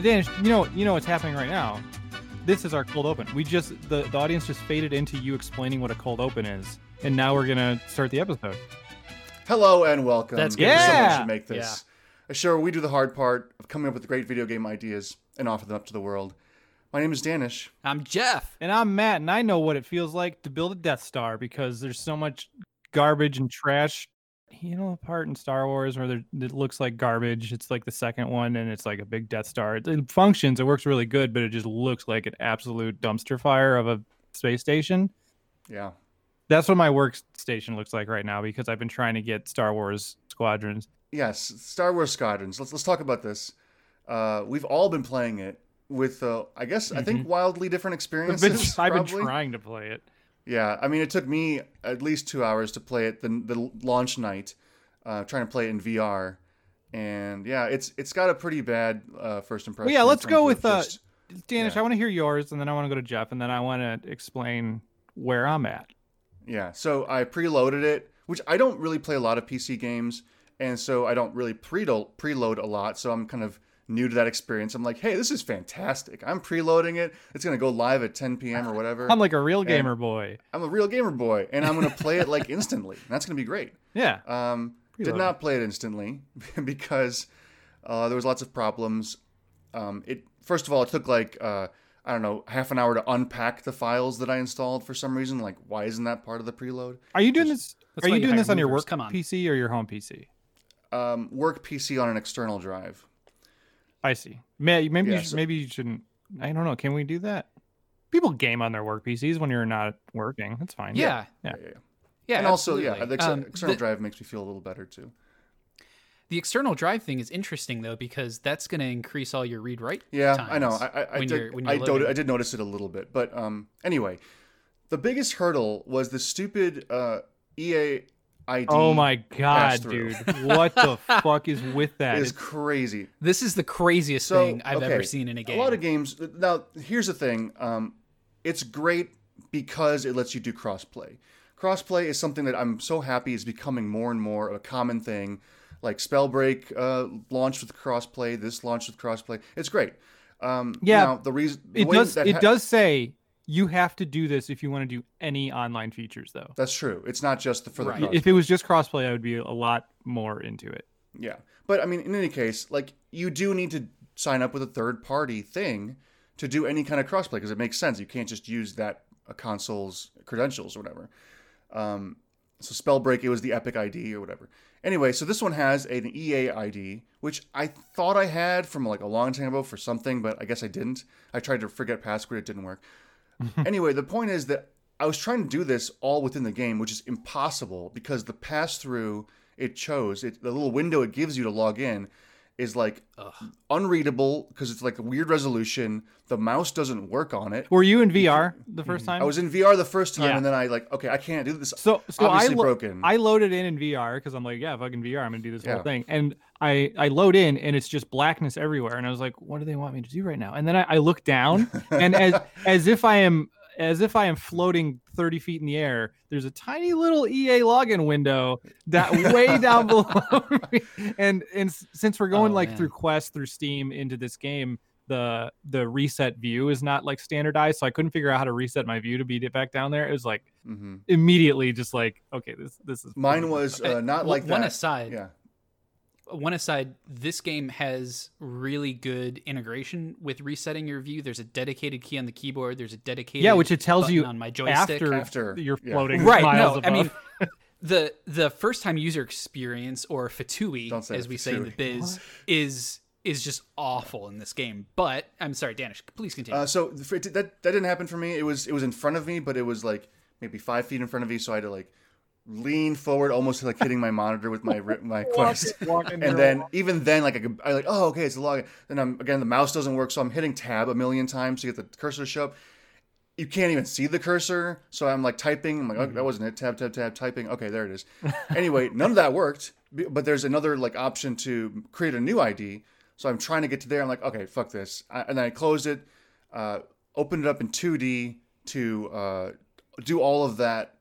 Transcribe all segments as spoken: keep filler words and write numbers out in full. But Dan, you know, you know what's happening right now. This is our cold open. We just the, the audience just faded into you explaining what a cold open is, and now we're gonna start the episode. Hello and welcome. That's good. Yeah. Someone should make this. Yeah. Sure, we do the hard part of coming up with great video game ideas and offer them up to the world. My name is Danish. I'm Jeff. And I'm Matt, and I know what it feels like to build a Death Star because there's so much garbage and trash. You know, a part in Star Wars where there, it looks like garbage. It's like the second one, and it's like a big Death Star. It, it functions. It works really good, but it just looks like an absolute dumpster fire of a space station. Yeah. That's what my workstation looks like right now because I've been trying to get Star Wars Squadrons. Yes, Star Wars Squadrons. Let's let's talk about this. Uh, we've all been playing it. With, uh, I guess, mm-hmm. I think wildly different experiences. I've, been, I've been trying to play it. Yeah, I mean, it took me at least two hours to play it the, the launch night, uh, trying to play it in V R, and yeah, it's it's got a pretty bad uh, first impression. Well, yeah, let's go with uh, just, Danish. Yeah. I want to hear yours, and then I want to go to Jeff, and then I want to explain where I'm at. Yeah, so I preloaded it, which I don't really play a lot of P C games, and so I don't really preload preload a lot. So I'm kind of new to that experience. I'm like, hey, this is fantastic. I'm preloading it. It's going to go live at ten p.m. or whatever. I'm like a real gamer and boy. I'm a real gamer boy. And I'm going to play it like instantly. And that's going to be great. Yeah. Um, did not play it instantly because uh, there was lots of problems. Um, it First of all, it took like, uh, I don't know, half an hour to unpack the files that I installed for some reason. Like, why isn't that part of the preload? Are you doing Which, this Are you doing this on movers. your work Come on. P C or your home P C? Um, work P C on an external drive. I see. Maybe, maybe, yeah, you should, so, maybe you shouldn't. I don't know. Can we do that? People game on their work P Cs when you're not working. That's fine. Yeah. Yeah. Yeah. yeah, yeah. yeah and absolutely. also, yeah, the ex- um, external the, drive makes me feel a little better too. The external drive thing is interesting though, because that's going to increase all your read-write. Yeah, times I know. I, I, I, did, you're, you're I, do- I did notice it a little bit. But um, anyway, the biggest hurdle was the stupid uh, E A... I D oh my god, dude! What the fuck is with that? It's crazy. This is the craziest so, thing I've okay. ever seen in a game. A lot of games. Now, here's the thing: um, it's great because it lets you do crossplay. Crossplay is something that I'm so happy is becoming more and more a common thing. Like Spellbreak uh, launched with crossplay. This launched with crossplay. It's great. Um, yeah. Now, the reason the it does that it ha- does say. You have to do this if you want to do any online features, though. That's true. It's not just the for the right. If it was just crossplay, I would be a lot more into it. Yeah, but I mean, in any case, like you do need to sign up with a third-party thing to do any kind of crossplay because it makes sense. You can't just use that a console's credentials or whatever. Um, so Spellbreak, it was the Epic I D or whatever. Anyway, so this one has an E A I D, which I thought I had from like a long time ago for something, but I guess I didn't. I tried to forget password; it didn't work. Anyway, the point is that I was trying to do this all within the game, which is impossible because the pass-through it chose, it, the little window it gives you to log in, is like Ugh. unreadable because it's like a weird resolution. The mouse doesn't work on it. Were you in V R the first time? I was in V R the first time, yeah. and then I like, okay, I can't do this. So, so obviously I lo- broken. I loaded in in V R because I'm like, yeah, fucking V R, I'm gonna do this yeah. whole thing. And I, I load in and it's just blackness everywhere. And I was like, what do they want me to do right now? And then I, I look down and as as if I am as if I am floating thirty feet in the air, there's a tiny little E A login window that way down below me. And and since we're going oh, like man. through Quest, through Steam into this game, the the reset view is not like standardized. So I couldn't figure out how to reset my view to beat it back down there. It was like mm-hmm. immediately just like, okay, this this is mine fun. was uh, not like one that. aside. Yeah. One aside, this game has really good integration with resetting your view. There's a dedicated key on the keyboard. There's a dedicated yeah, which it tells you on my joystick after, after you're floating yeah. right. miles no, above. I mean the the first time user experience or fatui as we fatui. say in the biz what? is is just awful in this game. But I'm sorry, Danish, please continue. Uh, so that that didn't happen for me. It was it was in front of me, but it was like maybe five feet in front of me, so I had to like. lean forward, almost like hitting my monitor with my my Quest, and then even then, like I could, I like, oh okay, it's a login. Then I'm again the mouse doesn't work, so I'm hitting tab a million times to get the cursor to show up. You can't even see the cursor, so I'm like typing. I'm like, oh, that wasn't it. Tab, tab, tab, typing. Okay, there it is. Anyway, none of that worked. But there's another like option to create a new I D. So I'm trying to get to there. I'm like, okay, fuck this. I, and then I closed it, uh, opened it up in two D to uh, do all of that.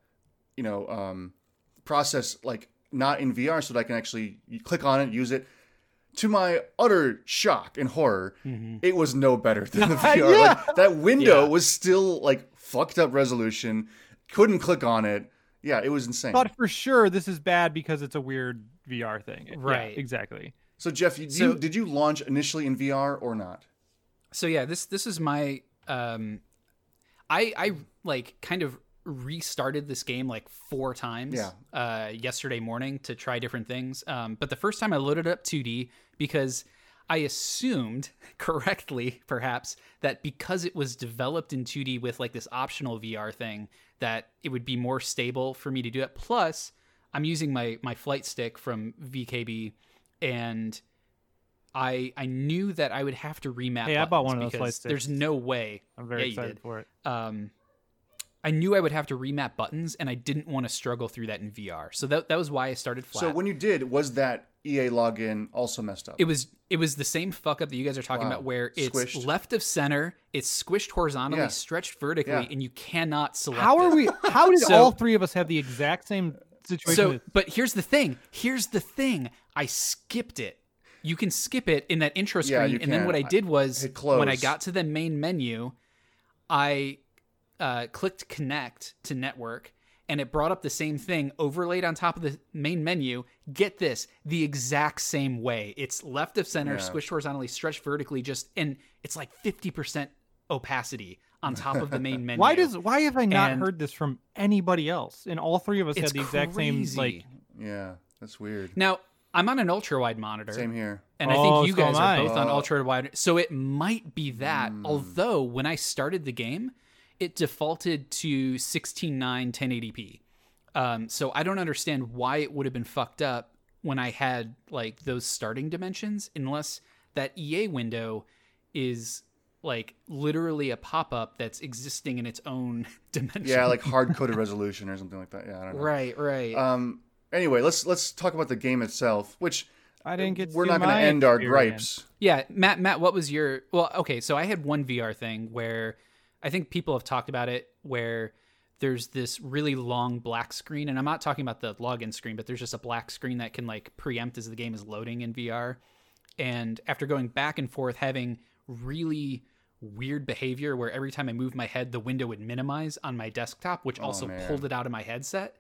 You know. Um, process like not in V R so that I can actually click on it, use it. to my utter shock and horror, mm-hmm. it was no better than the V R. yeah. Like, that window yeah. was still like fucked up resolution. Couldn't click on it. Yeah, it was insane. But for sure, this is bad because it's a weird V R thing. Right. Yeah, exactly. So, Jeff, you, so, you, did you launch initially in V R or not? So, yeah, this this is my... Um, I, I, like, kind of restarted this game, like, four times yeah. uh, yesterday morning to try different things. Um, but the first time I loaded up two D because I assumed, correctly, perhaps, that because it was developed in two D with, like, this optional V R thing, that it would be more stable for me to do it. Plus, I'm using my my flight stick from V K B, and I I knew that I would have to remap. Hey, I bought one of those flight sticks. There's no way. I'm very yeah, excited for it. Um, I knew I would have to remap buttons, and I didn't want to struggle through that in V R. So that that was why I started flat. So when you did, was that E A login also messed up? It was it was the same fuck up that you guys are talking wow. about, where it's squished. Left of center, it's squished horizontally, yeah. stretched vertically, yeah. and you cannot select. How are it. we? How did so, all three of us have the exact same situation? So, with- but here's the thing. Here's the thing. I skipped it. You can skip it in that intro screen, yeah, and can. then what I did was I when I got to the main menu, I. Uh, clicked connect to network, and it brought up the same thing overlaid on top of the main menu. Get this, the exact same way. It's left of center, yeah. squished horizontally, stretched vertically, just, and it's like fifty percent opacity on top of the main menu. Why does why have I not and heard this from anybody else? And all three of us had the exact crazy. same, like, yeah, that's weird. Now I'm on an ultra wide monitor. Same here. And oh, I think you so guys are both oh. on ultra wide, so it might be that. Mm. Although when I started the game, it defaulted to sixteen nine ten eighty p. Um, so I don't understand why it would have been fucked up when I had like those starting dimensions, unless that E A window is like literally a pop-up that's existing in its own dimension. Yeah, like hard-coded resolution or something like that. Yeah, I don't know. Right, right. Um, anyway, let's let's talk about the game itself, which I didn't get. We're not going to end our gripes. Yeah, Matt. Matt, what was your? Well, okay. So I had one V R thing where. I think people have talked about it, where there's this really long black screen, and I'm not talking about the login screen, but there's just a black screen that can like preempt as the game is loading in V R. And after going back and forth, having really weird behavior where every time I moved my head, the window would minimize on my desktop, which oh, also man. pulled it out of my headset.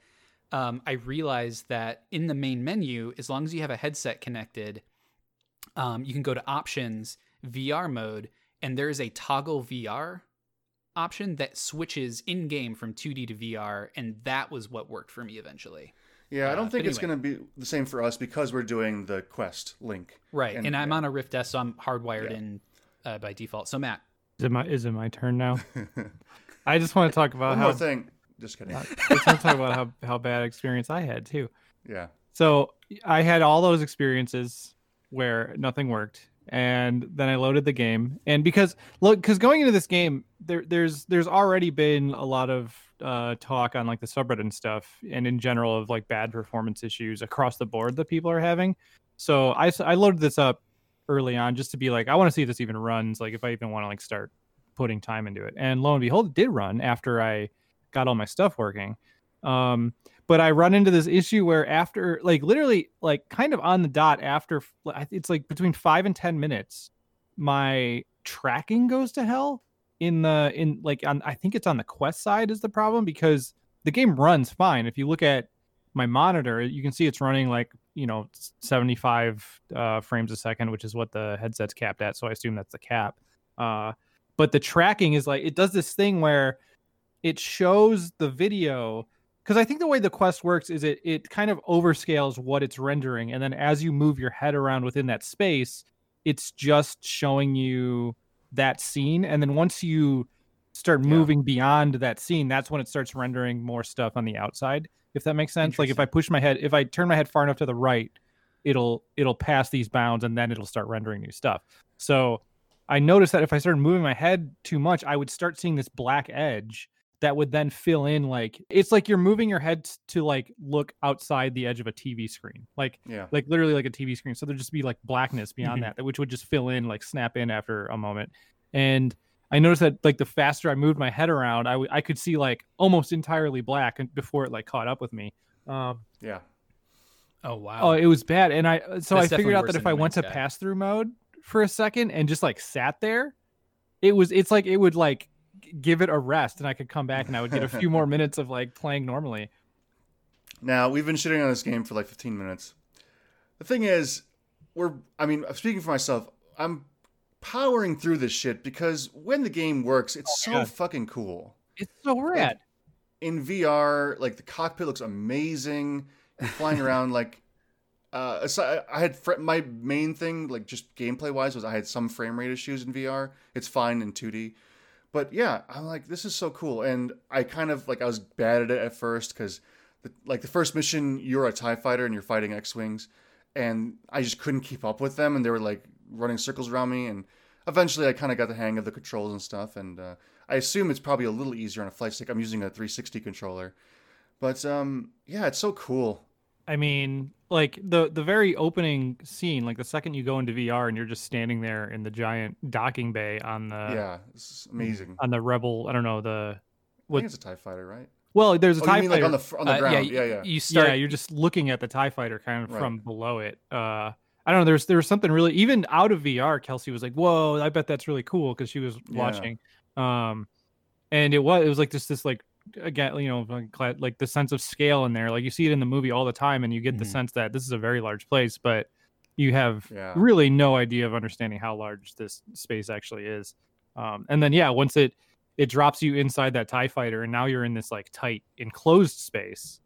Um, I realized that in the main menu, as long as you have a headset connected, um, you can go to options, V R mode, and there is a toggle V R option that switches in game from two D to V R, and that was what worked for me eventually. Yeah, I don't uh, think it's anyway. going to be the same for us because we're doing the Quest link, right? And, and I'm yeah. on a Rift S, so I'm hardwired yeah. in uh, by default. So Matt, is it my is it my turn now? I just want to talk about One how more thing. Just kidding. I just want to talk about how how bad experience I had too. Yeah. So I had all those experiences where nothing worked. And then I loaded the game, and because look, because going into this game, there, there's there's already been a lot of uh, talk on like the subreddit and stuff, and in general of like bad performance issues across the board that people are having. So I, I loaded this up early on just to be like, I want to see if this even runs, like if I even want to like start putting time into it. And lo and behold, it did run after I got all my stuff working. Um, but I run into this issue where after like literally like kind of on the dot after it's like between five and ten minutes, my tracking goes to hell in the in like on I think it's on the Quest side is the problem, because the game runs fine. If you look at my monitor, you can see it's running like, you know, seventy-five uh, frames a second, which is what the headset's capped at. So I assume that's the cap. Uh, but the tracking is like it does this thing where it shows the video. Because I think the way the Quest works is it it kind of overscales what it's rendering. And then as you move your head around within that space, it's just showing you that scene. And then once you start moving yeah. beyond that scene, that's when it starts rendering more stuff on the outside, if that makes sense. Like if I push my head, if I turn my head far enough to the right, it'll it'll pass these bounds and then it'll start rendering new stuff. So I noticed that if I started moving my head too much, I would start seeing this black edge that would then fill in, like it's like you're moving your head to like look outside the edge of a T V screen, like yeah. like literally like a T V screen. So there'd just be like blackness beyond mm-hmm. that, which would just fill in, like snap in after a moment. And I noticed that like the faster I moved my head around, I, w- I could see like almost entirely black before it like caught up with me. Um, yeah, Oh wow! Oh, it was bad, and I so That's I figured out that if I went to pass through mode for a second and just like sat there, it was it's like it would like give it a rest, and I could come back and I would get a few more minutes of like playing normally. Now we've been shitting on this game for like fifteen minutes. The thing is, we're I mean, speaking for myself, I'm powering through this shit because when the game works, it's oh, so yeah. fucking cool. It's so rad. Like, in V R, like the cockpit looks amazing. Flying around, like, uh, so I had fr- my main thing, like, just gameplay wise, was I had some frame rate issues in V R. It's fine in two D, but yeah, I'm like, this is so cool. And I kind of like I was bad at it at first because, like, the first mission, you're a TIE fighter and you're fighting X-Wings, and I just couldn't keep up with them, and they were like running circles around me. And eventually, I kind of got the hang of the controls and stuff. And uh, I assume it's probably a little easier on a flight stick. I'm using a three sixty controller, but um, yeah, it's so cool. I mean, like the, the very opening scene, like the second you go into V R and you're just standing there in the giant docking bay on the yeah, it's amazing on the Rebel. I don't know the. What, I think it's a TIE fighter, right? Well, there's a oh, TIE you mean fighter like on the on the ground. Uh, yeah, yeah, yeah. You start. Yeah, you're just looking at the TIE fighter kind of right. from below it. Uh, I don't know. There's there was something really even out of V R. Kelsey was like, "Whoa, I bet that's really cool," because she was watching. Yeah. Um, and it was it was like just this like. Again, you know, like the sense of scale in there, like you see it in the movie all the time, and you get mm-hmm. the sense that this is a very large place, but you have yeah. really no idea of understanding how large this space actually is. Um, and then, yeah, once it it drops you inside that TIE fighter, and now you're in this like tight enclosed space,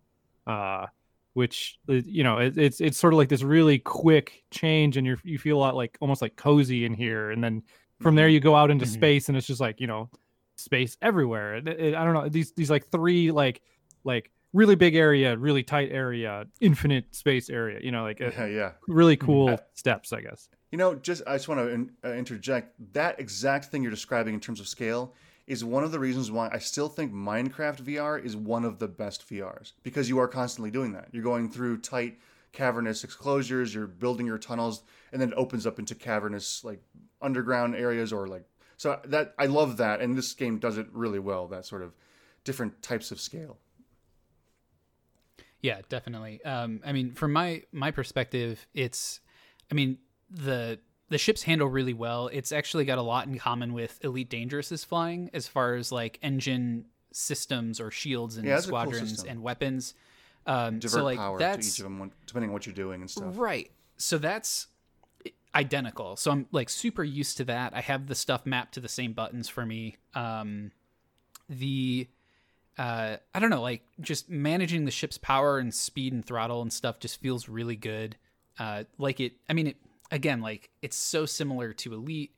uh, which you know it, it's it's sort of like this really quick change, and you you feel a lot like almost like cozy in here, and then from mm-hmm. there you go out into mm-hmm. space, and it's just like you know. Space everywhere. It, it, I don't know these these like three like like really big area, really tight area, infinite space area. You know, like a, yeah, yeah, really cool I, steps, I guess. You know, just I just want to in, uh, interject that exact thing you're describing in terms of scale is one of the reasons why I still think Minecraft V R is one of the best V Rs because you are constantly doing that. You're going through tight, cavernous enclosures. You're building your tunnels, and then it opens up into cavernous like underground areas or like. So that I love that, and this game does it really well. That sort of different types of scale. Yeah, definitely. Um, I mean, from my my perspective, it's, I mean, the the ships handle really well. It's actually got a lot in common with Elite Dangerous's flying, as far as like engine systems or shields and yeah, squadrons cool and weapons. Um, Divert so like power that's, to each of them, depending on what you're doing and stuff. Right. So that's. Identical. So I'm like super used to that. I have the stuff mapped to the same buttons for me. Um, the, uh, I don't know, like just managing the ship's power and speed and throttle and stuff just feels really good. Uh, like it, I mean, it, again, like it's so similar to Elite.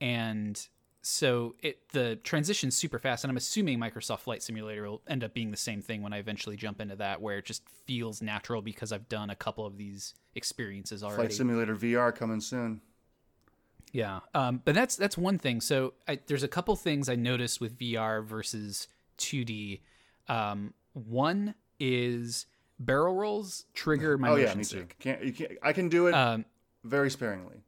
And so it, the transition's super fast. And I'm assuming Microsoft Flight Simulator will end up being the same thing when I eventually jump into that, where it just feels natural because I've done a couple of these experiences already. Flight Simulator V R coming soon. Yeah. Um, but that's, that's one thing. So I, there's a couple things I noticed with V R versus two D. Um, one is barrel rolls trigger my oh, motion yeah, me sick. Too. Can't, you can't, I can do it um, very sparingly.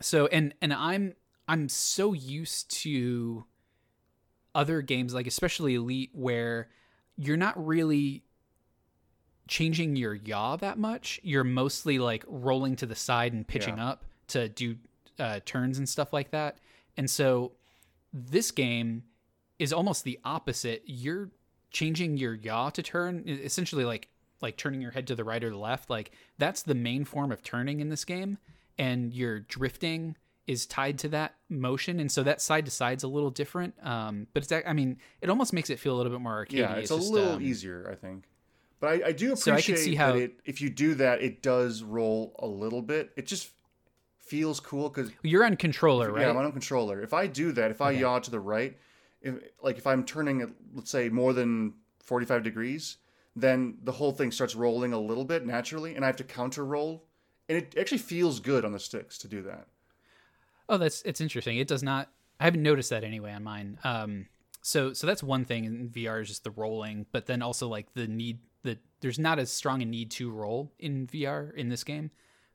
So, and, and I'm, I'm so used to other games, like especially Elite, where you're not really changing your yaw that much. You're mostly like rolling to the side and pitching yeah. up to do uh, turns and stuff like that. And so this game is almost the opposite. You're changing your yaw to turn, essentially like like turning your head to the right or the left. Like that's the main form of turning in this game, and you're drifting is tied to that motion, and so that side to side's a little different. Um, but it's, I mean, it almost makes it feel a little bit more arcadey. Yeah, it's, it's a just, little um, easier, I think. But I, I do appreciate so I see how, that it, if you do that, it does roll a little bit. It just feels cool because you're on controller, if, right? Yeah, I'm on controller. If I do that, if I okay. yaw to the right, if, like if I'm turning, at, let's say, more than forty-five degrees, then the whole thing starts rolling a little bit naturally, and I have to counter roll, and it actually feels good on the sticks to do that. Oh, that's it's interesting. It does not. I haven't noticed that anyway on mine. Um, so so that's one thing in V R is just the rolling, but then also like the need that there's not as strong a need to roll in V R in this game.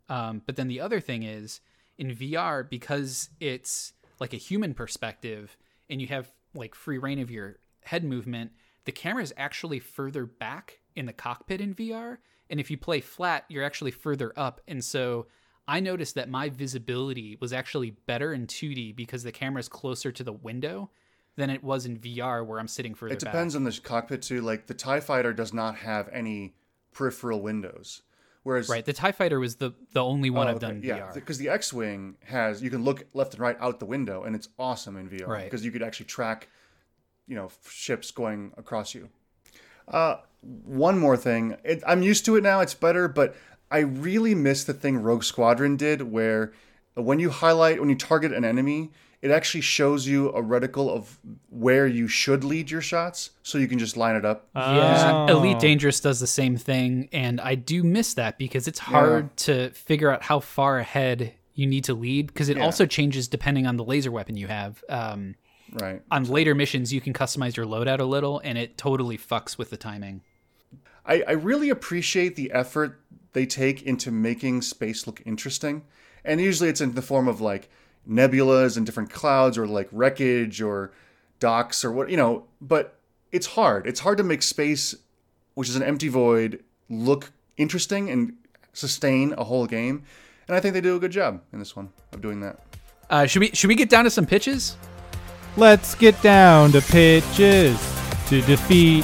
Um, but then the other thing is in V R, because it's like a human perspective and you have like free reign of your head movement, the camera is actually further back in the cockpit in V R. And if you play flat, you're actually further up. And so I noticed that my visibility was actually better in two D because the camera's closer to the window than it was in V R where I'm sitting further back. It depends back. on the cockpit too. Like the TIE Fighter does not have any peripheral windows. Whereas, right, the TIE Fighter was the, the only one oh, I've okay. done in yeah, V R. Yeah, because the X-Wing has, you can look left and right out the window, and it's awesome in V R. Right. Because you could actually track, you know, ships going across you. Uh, one more thing. It, I'm used to it now. It's better, but I really miss the thing Rogue Squadron did where when you highlight, when you target an enemy, it actually shows you a reticle of where you should lead your shots, so you can just line it up. Oh. Yeah, Elite Dangerous does the same thing, and I do miss that because it's hard yeah. to figure out how far ahead you need to lead, because it yeah. also changes depending on the laser weapon you have. Um, right. On later missions, you can customize your loadout a little, and it totally fucks with the timing. I, I really appreciate the effort they take into making space look interesting, and usually it's in the form of like nebulas and different clouds or like wreckage or docks or what, you know, but it's hard. It's hard to make space, which is an empty void, look interesting and sustain a whole game. And I think they do a good job in this one of doing that. Uh, should we, should we get down to some pitches? Let's get down to pitches to defeat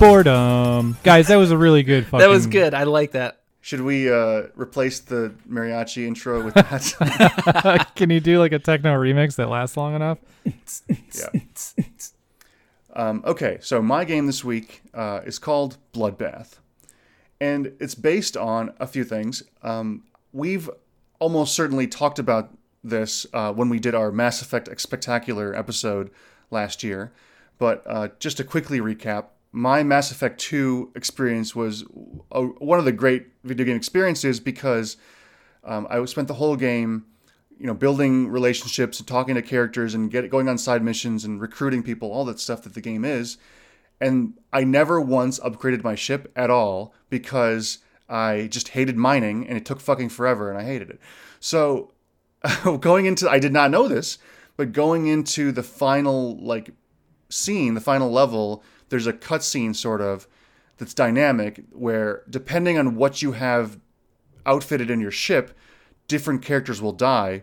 boredom. Guys, that was a really good fucking... That was good. I like that. Should we uh, replace the mariachi intro with that? Can you do like a techno remix that lasts long enough? Yeah. Um, okay, so my game this week uh, is called Bloodbath. And it's based on a few things. Um, we've almost certainly talked about this uh, when we did our Mass Effect Spectacular episode last year. But uh, just to quickly recap, my Mass Effect two experience was a, one of the great video game experiences because um, I spent the whole game, you know, building relationships and talking to characters and get, going on side missions and recruiting people, all that stuff that the game is. And I never once upgraded my ship at all because I just hated mining and it took fucking forever and I hated it. So going into, I did not know this, but going into the final like scene, the final level, there's a cutscene sort of that's dynamic where depending on what you have outfitted in your ship, different characters will die.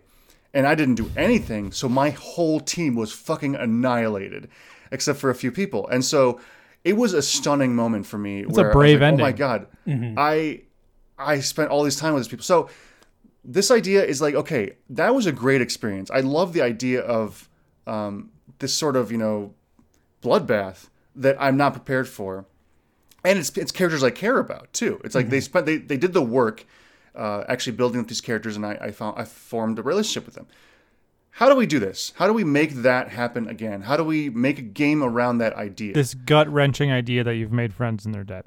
And I didn't do anything. So my whole team was fucking annihilated except for a few people. And so it was a stunning moment for me. It's where a brave I was like, ending. Oh my God. Mm-hmm. I, I spent all this time with these people. So this idea is like, okay, that was a great experience. I love the idea of um, this sort of, you know, bloodbath that I'm not prepared for. And it's it's characters I care about too. It's like mm-hmm. they spent they, they did the work uh, actually building up these characters, and I, I found I formed a relationship with them. How do we do this? How do we make that happen again? How do we make a game around that idea? This gut-wrenching idea that you've made friends and they're dead.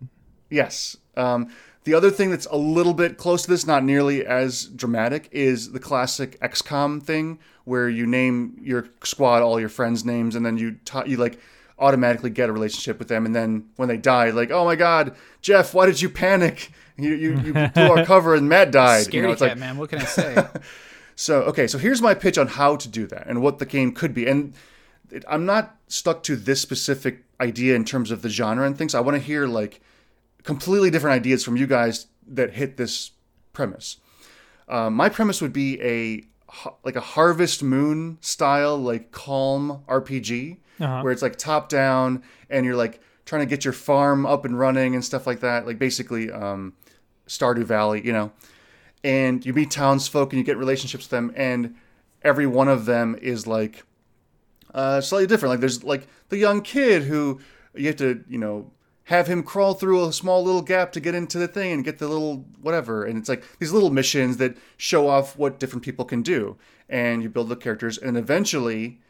Yes. Um, the other thing that's a little bit close to this, not nearly as dramatic, is the classic X COM thing where you name your squad all your friends' names, and then you ta- you like automatically get a relationship with them, and then when they die, like, oh my God, Jeff, why did you panic? You you, you blew our cover and Matt died. Scary you know, it's cat, like, man. What can I say? so okay, so here's my pitch on how to do that and what the game could be. And it, I'm not stuck to this specific idea in terms of the genre and things. I want to hear like completely different ideas from you guys that hit this premise. Uh, my premise would be a like a Harvest Moon style, like calm R P G. Uh-huh. Where it's like top down and you're like trying to get your farm up and running and stuff like that. Like basically um, Stardew Valley, you know, and you meet townsfolk and you get relationships with them. And every one of them is like uh, slightly different. Like there's like the young kid who you have to, you know, have him crawl through a small little gap to get into the thing and get the little whatever. And it's like these little missions that show off what different people can do. And you build the characters and eventually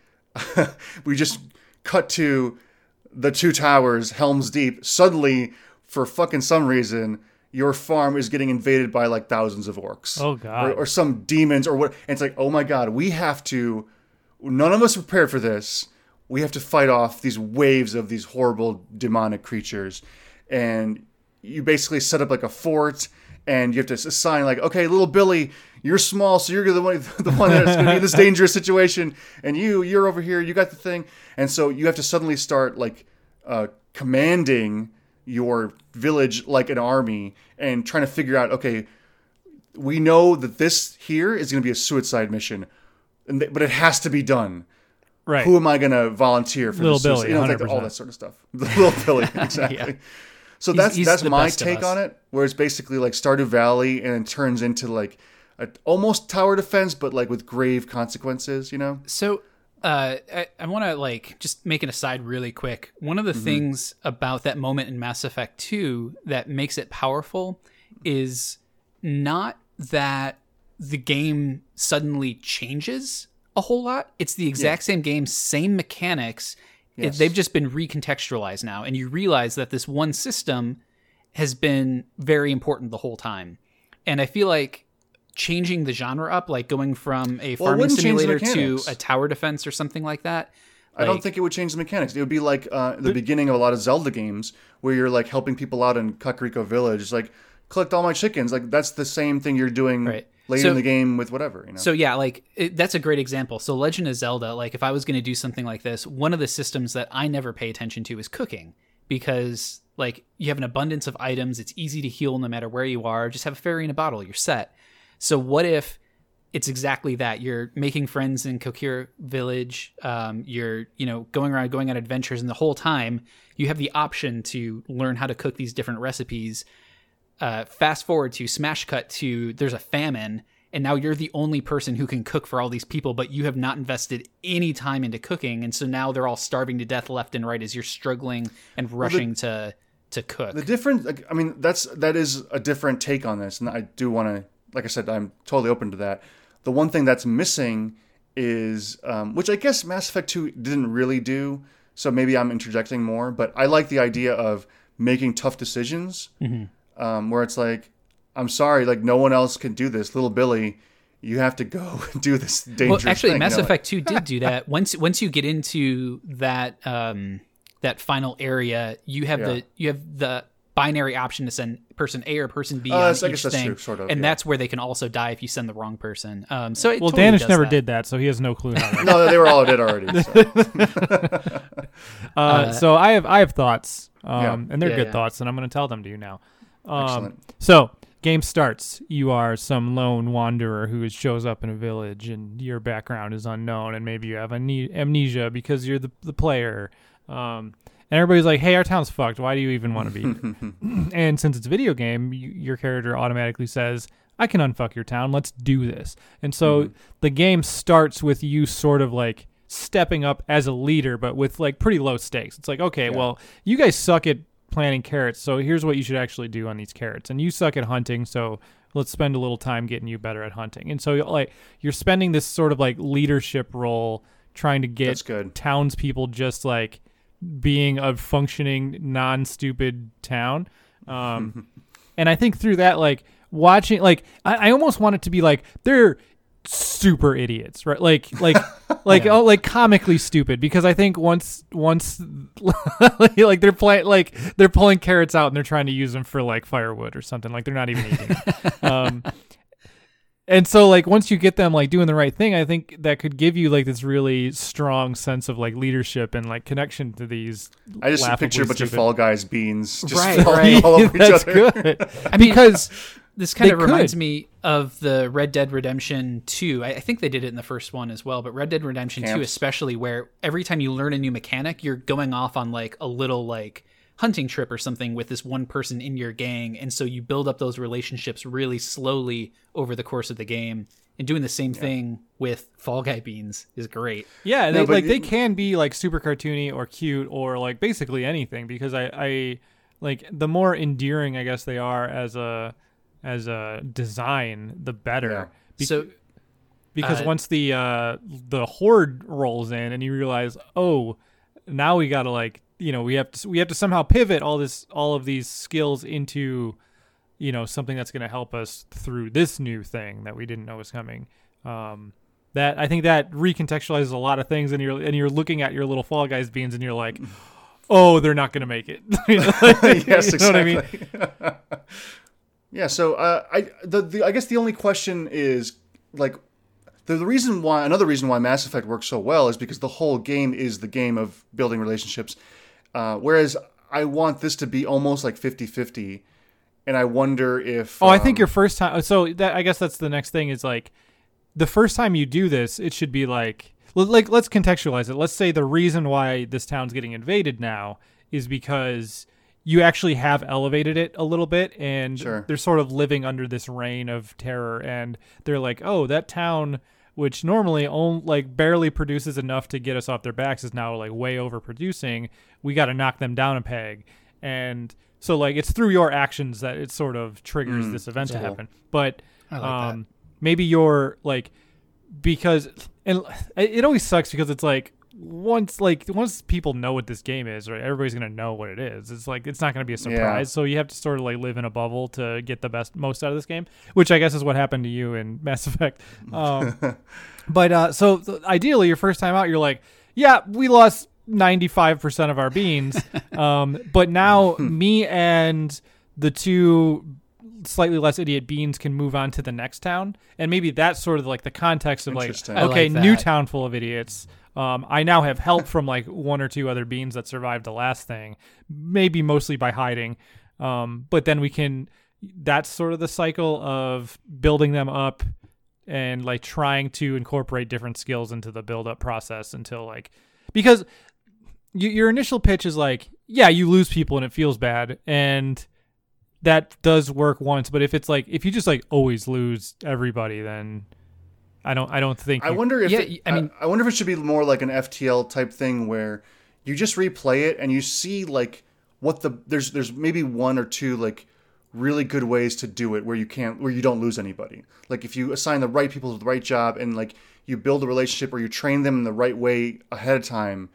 we just cut to the two towers, Helm's Deep. Suddenly, for fucking some reason, your farm is getting invaded by like thousands of orcs. Oh God. Or, or some demons or what. And it's like, oh my God, we have to, none of us prepared for this. We have to fight off these waves of these horrible demonic creatures. And you basically set up like a fort and you have to assign like, okay, little Billy, you're small, so you're the one, the one that's going to be in this dangerous situation. And you, you're over here. You got the thing. And so you have to suddenly start like uh, commanding your village like an army and trying to figure out, okay, we know that this here is going to be a suicide mission, and th- but it has to be done. Right. Who am I going to volunteer for? Little Billy, you know, like all that sort of stuff. Little Billy, exactly. Yeah. So that's he's, he's that's my take on it, where it's basically like Stardew Valley and it turns into like a, almost tower defense, but like with grave consequences, you know? So uh, I, I want to like just make an aside really quick. One of the mm-hmm. things about that moment in Mass Effect two that makes it powerful is not that the game suddenly changes a whole lot. It's the exact yeah. same game, same mechanics. Yes. It, they've just been recontextualized now. And you realize that this one system has been very important the whole time. And I feel like changing the genre up, like going from a farming well, simulator to a tower defense or something like that. Like, I don't think it would change the mechanics. It would be like uh, the but, beginning of a lot of Zelda games where you're like helping people out in Kakariko Village. It's like, collect all my chickens. Like, that's the same thing you're doing right. later so, in the game with whatever, you know? So, yeah, like, it, that's a great example. So Legend of Zelda, like, if I was going to do something like this, one of the systems that I never pay attention to is cooking. Because, like, you have an abundance of items. It's easy to heal no matter where you are. Just have a fairy in a bottle. You're set. So what if it's exactly that? You're making friends in Kokir Village. Um, you're, you know, going around, going on adventures. And the whole time, you have the option to learn how to cook these different recipes. Uh, fast forward to smash cut to there's a famine and now you're the only person who can cook for all these people, but you have not invested any time into cooking. And so now they're all starving to death left and right as you're struggling and rushing well, the, to, to cook. The different, I mean, that's, that is a different take on this. And I do want to, like I said, I'm totally open to that. The one thing that's missing is, um, which I guess Mass Effect two didn't really do. So maybe I'm interjecting more, but I like the idea of making tough decisions. Mm-hmm. Um, where it's like, I'm sorry, like no one else can do this. Little Billy, you have to go and do this dangerous well, actually, thing. Mass you know, Effect two did do that. Once once you get into that um, that final area, you have yeah. the you have the binary option to send person A or person B uh, on each I guess that's thing, true, sort of, and yeah. that's where they can also die if you send the wrong person. Um, so it well, totally Danish never that. did that, so he has no clue. How no, they were all dead already. So, uh, uh, so I have I have thoughts, um, yeah. and they're yeah, good yeah. thoughts, and I'm going to tell them to you now. Um, so game starts, you are some lone wanderer who shows up in a village and your background is unknown and maybe you have amne- amnesia because you're the, the player. Um, and everybody's like, hey, our town's fucked. Why do you even want to be here? And since it's a video game, you, your character automatically says, I can unfuck your town. Let's do this. And so mm-hmm. the game starts with you sort of like stepping up as a leader, but with like pretty low stakes. It's like, okay, yeah. well, you guys suck at planting carrots, so here's what you should actually do on these carrots, and you suck at hunting, so let's spend a little time getting you better at hunting. And so like you're spending this sort of like leadership role trying to get townspeople just like being a functioning non-stupid town, um and I think through that, like watching, like I, I almost want it to be like they're super idiots, right? Like, like, like, yeah. oh, like comically stupid. Because I think once, once, like they're playing, like they're pulling carrots out and they're trying to use them for like firewood or something. Like they're not even eating it. um, and so, like, once you get them like doing the right thing, I think that could give you like this really strong sense of like leadership and like connection to these. I just picture a bunch stupid. of Fall Guys beans just right, falling right. all over each That's other. Good. I mean, because. This kind they of reminds could. me of the Red Dead Redemption two. I, I think they did it in the first one as well, but Red Dead Redemption Camps. two especially, where every time you learn a new mechanic, you're going off on like a little like hunting trip or something with this one person in your gang. And so you build up those relationships really slowly over the course of the game. And doing the same yeah. thing with Fall Guy beans is great. Yeah, they, no, like it, they can be like super cartoony or cute or like basically anything, because I, I like the more endearing, I guess, they are as a... as a design, the better. Yeah. Be- so, because uh, once the uh, the horde rolls in and you realize, oh, now we gotta like, you know, we have to we have to somehow pivot all this all of these skills into, you know, something that's gonna help us through this new thing that we didn't know was coming. Um, that I think that recontextualizes a lot of things, and you're and you're looking at your little Fall Guys beans and you're like, oh, they're not gonna make it. Yes, you know exactly. What I mean? Yeah, so uh, I the, the I guess the only question is like the, the reason why another reason why Mass Effect works so well is because the whole game is the game of building relationships. Uh, whereas I want this to be almost like fifty-fifty. And I wonder if... Oh, um, I think your first time... So that, I guess that's the next thing is like, the first time you do this, it should be like... like let's contextualize it. Let's say the reason why this town's getting invaded now is because you actually have elevated it a little bit, and sure, they're sort of living under this reign of terror, and they're like, oh, that town, which normally only, like barely produces enough to get us off their backs, is now like way overproducing. We got to knock them down a peg. And so like it's through your actions that it sort of triggers mm, this event to happen. But I like um, that. Maybe you're like, because, and it always sucks because it's like, Once like once people know what this game is, right? Everybody's gonna know what it is. It's like it's not gonna be a surprise. Yeah. So you have to sort of like live in a bubble to get the best most out of this game, which I guess is what happened to you in Mass Effect. Um, but uh, so, so ideally, your first time out, you're like, yeah, we lost ninety-five percent of our beans, um, but now me and the two slightly less idiot beans can move on to the next town, and maybe that's sort of like the context of like, okay, like new town full of idiots. Um, I now have help from like one or two other beans that survived the last thing, maybe mostly by hiding. Um, but then we can, that's sort of the cycle of building them up and like trying to incorporate different skills into the build up process until like, because y- your initial pitch is like, yeah, you lose people and it feels bad. And that does work once. But if it's like, if you just like always lose everybody, then I don't. I don't think. I wonder if. Yeah, it, I mean, I, I wonder if it should be more like an F T L type thing where you just replay it and you see like what the there's there's maybe one or two like really good ways to do it where you can't where you don't lose anybody. Like if you assign the right people to the right job and like you build a relationship or you train them in the right way ahead of time,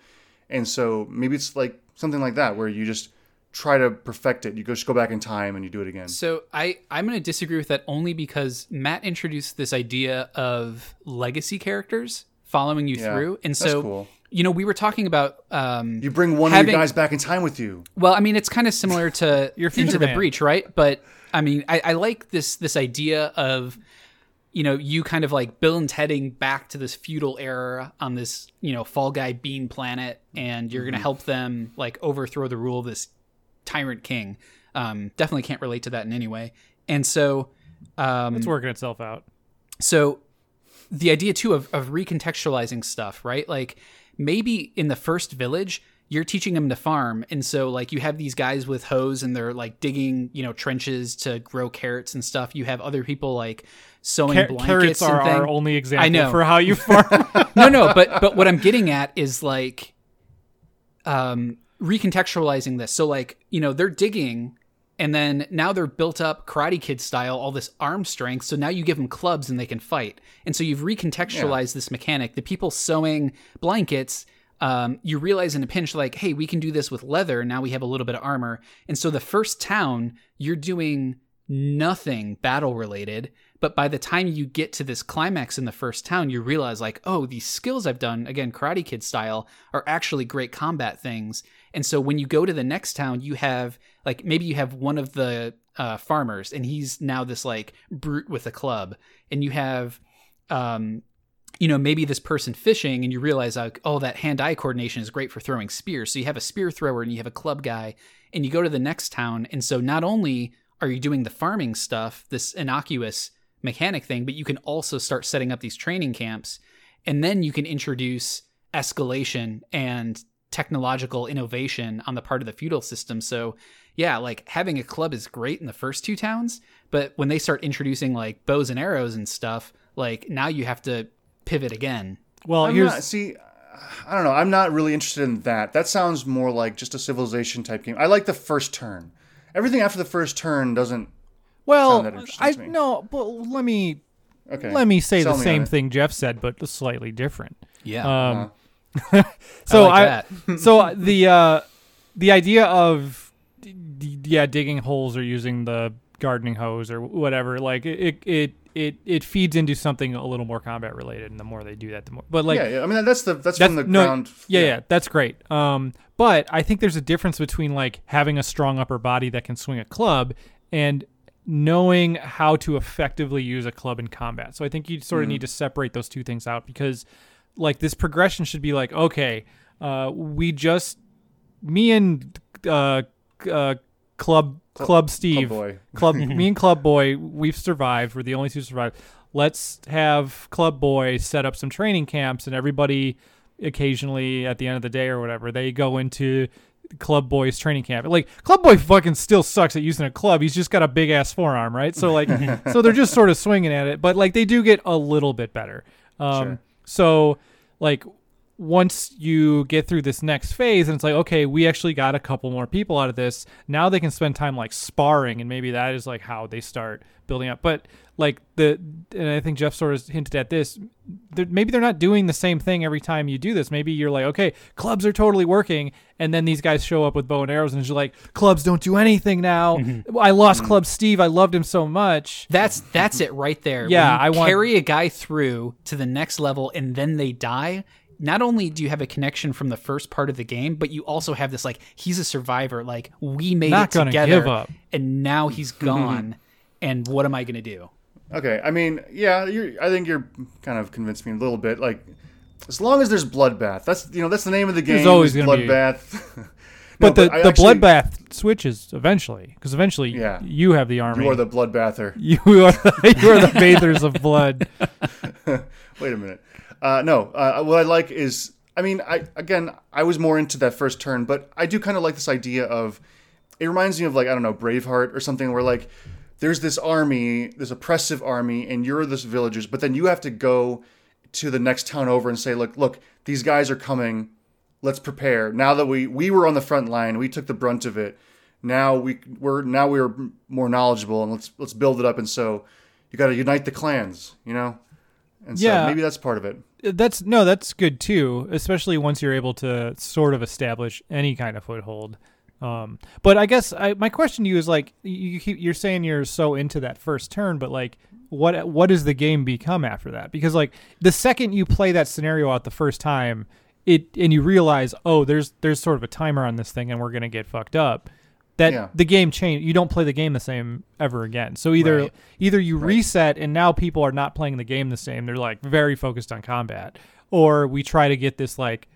and so maybe it's like something like that where you just try to perfect it. You go, just go back in time and you do it again. So I, I'm going to disagree with that only because Matt introduced this idea of legacy characters following you yeah, through. And so, cool. you know, we were talking about... Um, you bring one having, of your guys back in time with you. Well, I mean, it's kind of similar to Your Into the man. Breach, right? But I mean, I, I like this this idea of, you know, you kind of like Bill and heading back to this feudal era on this, you know, Fall Guy bean planet. And you're going to mm-hmm. help them like overthrow the rule of this tyrant king. Um definitely can't relate to that in any way, and so um it's working itself out. So the idea too of, of recontextualizing stuff, right? Like maybe in the first village you're teaching them to farm, and so like you have these guys with hoes and they're like digging, you know, trenches to grow carrots and stuff. You have other people like sewing Car- blankets carrots are and our only example I know. For how you farm. no no but but what I'm getting at is like um recontextualizing this. So like, you know, they're digging and then now they're built up Karate Kid style, all this arm strength. So now you give them clubs and they can fight. And so you've recontextualized yeah. this mechanic. The people sewing blankets, um, you realize in a pinch, like, hey, we can do this with leather. Now we have a little bit of armor. And so the first town, you're doing nothing battle related. But by the time you get to this climax in the first town, you realize like, oh, these skills I've done, again, Karate Kid style, are actually great combat things. And so when you go to the next town, you have like, maybe you have one of the uh, farmers and he's now this like brute with a club, and you have, um, you know, maybe this person fishing, and you realize like, oh, that hand-eye coordination is great for throwing spears. So you have a spear thrower and you have a club guy, and you go to the next town. And so not only are you doing the farming stuff, this innocuous mechanic thing, but you can also start setting up these training camps, and then you can introduce escalation and technological innovation on the part of the feudal system. So yeah, like having a club is great in the first two towns, but when they start introducing like bows and arrows and stuff, like now you have to pivot again. Well, I'm here's not, see, I don't know. I'm not really interested in that. That sounds more like just a Civilization type game. I like the first turn. Everything after the first turn doesn't. Well, I no, but let me okay. let me say Sell the me same thing Jeff said, but slightly different. Yeah. Um, uh, so I, like I so the uh, the idea of d- d- yeah digging holes or using the gardening hose or whatever, like it it it it feeds into something a little more combat related, and the more they do that, the more. But like yeah, yeah. I mean that's the that's, that's from the no, ground. Yeah, yeah, yeah, that's great. Um, but I think there's a difference between like having a strong upper body that can swing a club and knowing how to effectively use a club in combat. So I think you sort of mm-hmm. need to separate those two things out, because like this progression should be like, okay, uh, we just, me and uh, uh, Club Club Steve, Club, Club me and Club Boy, we've survived. We're the only two who survived. Let's have Club Boy set up some training camps, and everybody occasionally at the end of the day or whatever, they go into Club Boy's training camp. Like, Club Boy fucking still sucks at using a club. He's just got a big ass forearm, right? So like, so they're just sort of swinging at it, but like they do get a little bit better. Um, sure. So like, once you get through this next phase and it's like, okay, we actually got a couple more people out of this. Now they can spend time like sparring, and maybe that is like how they start building up. But like the, and I think Jeff sort of hinted at this, they're, maybe they're not doing the same thing every time you do this. Maybe you're like, okay, clubs are totally working. And then these guys show up with bow and arrows and you're like, clubs don't do anything now. Mm-hmm. I lost mm-hmm. Club Steve. I loved him so much. That's, that's it right there. Yeah. I want carry a guy through to the next level and then they die. Not only do you have a connection from the first part of the game, but you also have this, like, he's a survivor. Like, we made not it gonna together, give up. And now he's gone, and what am I going to do? Okay, I mean, yeah, you're, I think you're kind of convinced me a little bit. Like, as long as there's bloodbath, that's you know that's the name of the game. There's always going to be bloodbath. no, but the, but the actually, bloodbath switches eventually, because eventually yeah. you have the army. You are the bloodbather. You are the, you are the bathers of blood. Wait a minute. Uh, no, uh, what I like is, I mean, I again, I was more into that first turn, but I do kind of like this idea of, it reminds me of, like, I don't know, Braveheart or something, where, like, there's this army, this oppressive army, and you're this villagers, but then you have to go to the next town over and say, look, look, these guys are coming, let's prepare. Now that we, we were on the front line, we took the brunt of it, now we we're now we're more knowledgeable, and let's let's build it up, and so you got to unite the clans, you know? And so yeah. maybe that's part of it. That's no, that's good too, especially once you're able to sort of establish any kind of foothold. Um, but I guess I, my question to you is, like, you keep, you're saying you're so into that first turn, but like, what what does the game become after that? Because like the second you play that scenario out the first time, it and you realize, oh, there's there's sort of a timer on this thing, and we're gonna get fucked up. That yeah. the game change, you don't play the game the same ever again. So either right. either you right. reset and now people are not playing the game the same. They're like very focused on combat, or we try to get this like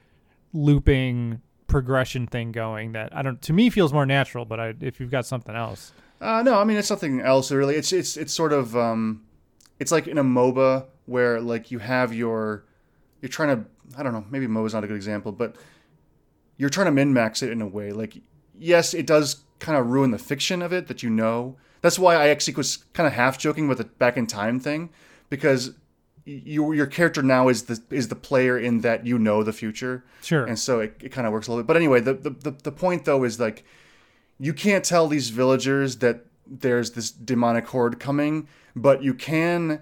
looping progression thing going that I don't. To me, feels more natural. But I, if you've got something else, uh, no, I mean it's something else really. It's it's it's sort of um, it's like in a MOBA where like you have your you're trying to I don't know maybe MOBA's not a good example, but you're trying to min max it in a way. Like yes, it does kind of ruin the fiction of it that you know. That's why I actually was kind of half joking with the back in time thing, because you, your character now is the is the player in that you know the future. Sure. And so it, it kind of works a little bit. But anyway, the, the, the, the point though is like, you can't tell these villagers that there's this demonic horde coming, but you can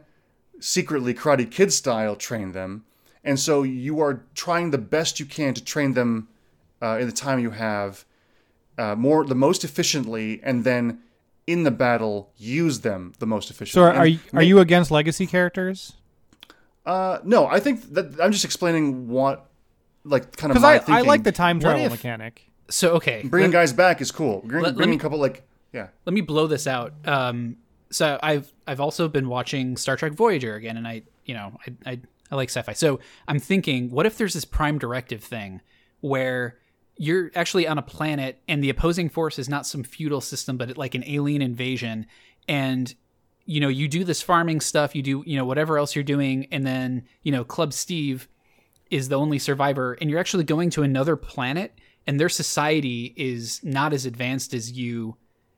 secretly Karate Kid style train them. And so you are trying the best you can to train them uh, in the time you have Uh, more the most efficiently, and then in the battle use them the most efficiently. So are you, are you against legacy characters? Uh, no, I think that I'm just explaining what like kind of my I, thinking. I like the time travel if, mechanic. So okay, bringing let, guys back is cool. Bring, let, bringing let me, a couple like yeah. Let me blow this out. Um, so I've I've also been watching Star Trek Voyager again, and I you know I I, I like sci-fi. So I'm thinking, what if there's this Prime Directive thing where you're actually on a planet and the opposing force is not some feudal system, but it, like an alien invasion. And, you know, you do this farming stuff, you do, you know, whatever else you're doing. And then, you know, Club Steve is the only survivor, and you're actually going to another planet and their society is not as advanced as you.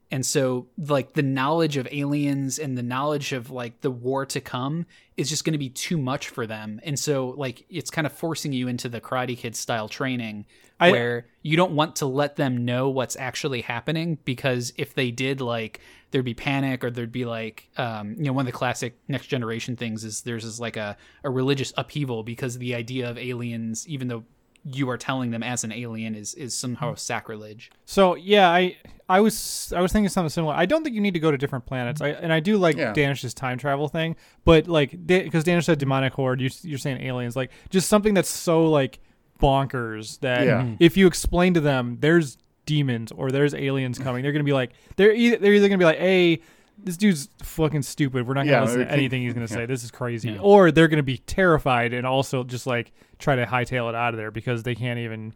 And so like the knowledge of aliens and the knowledge of like the war to come is just going to be too much for them. And so like, it's kind of forcing you into the Karate Kid style training I, where you don't want to let them know what's actually happening, because if they did, like there'd be panic, or there'd be like, um, you know, one of the classic Next Generation things is there's this like a, a religious upheaval because the idea of aliens, even though you are telling them as an alien, is, is somehow sacrilege. So yeah, I I was I was thinking something similar. I don't think you need to go to different planets. I and I do like yeah. Danish's time travel thing, but like because Danish said demonic horde, you, you're saying aliens, like just something that's so like bonkers that yeah. if you explain to them there's demons or there's aliens coming, they're gonna be like they're either, they're either gonna be like, hey, this dude's fucking stupid. We're not gonna yeah, listen to anything he's gonna yeah. say. This is crazy. Yeah. Or they're gonna be terrified and also just like try to hightail it out of there because they can't even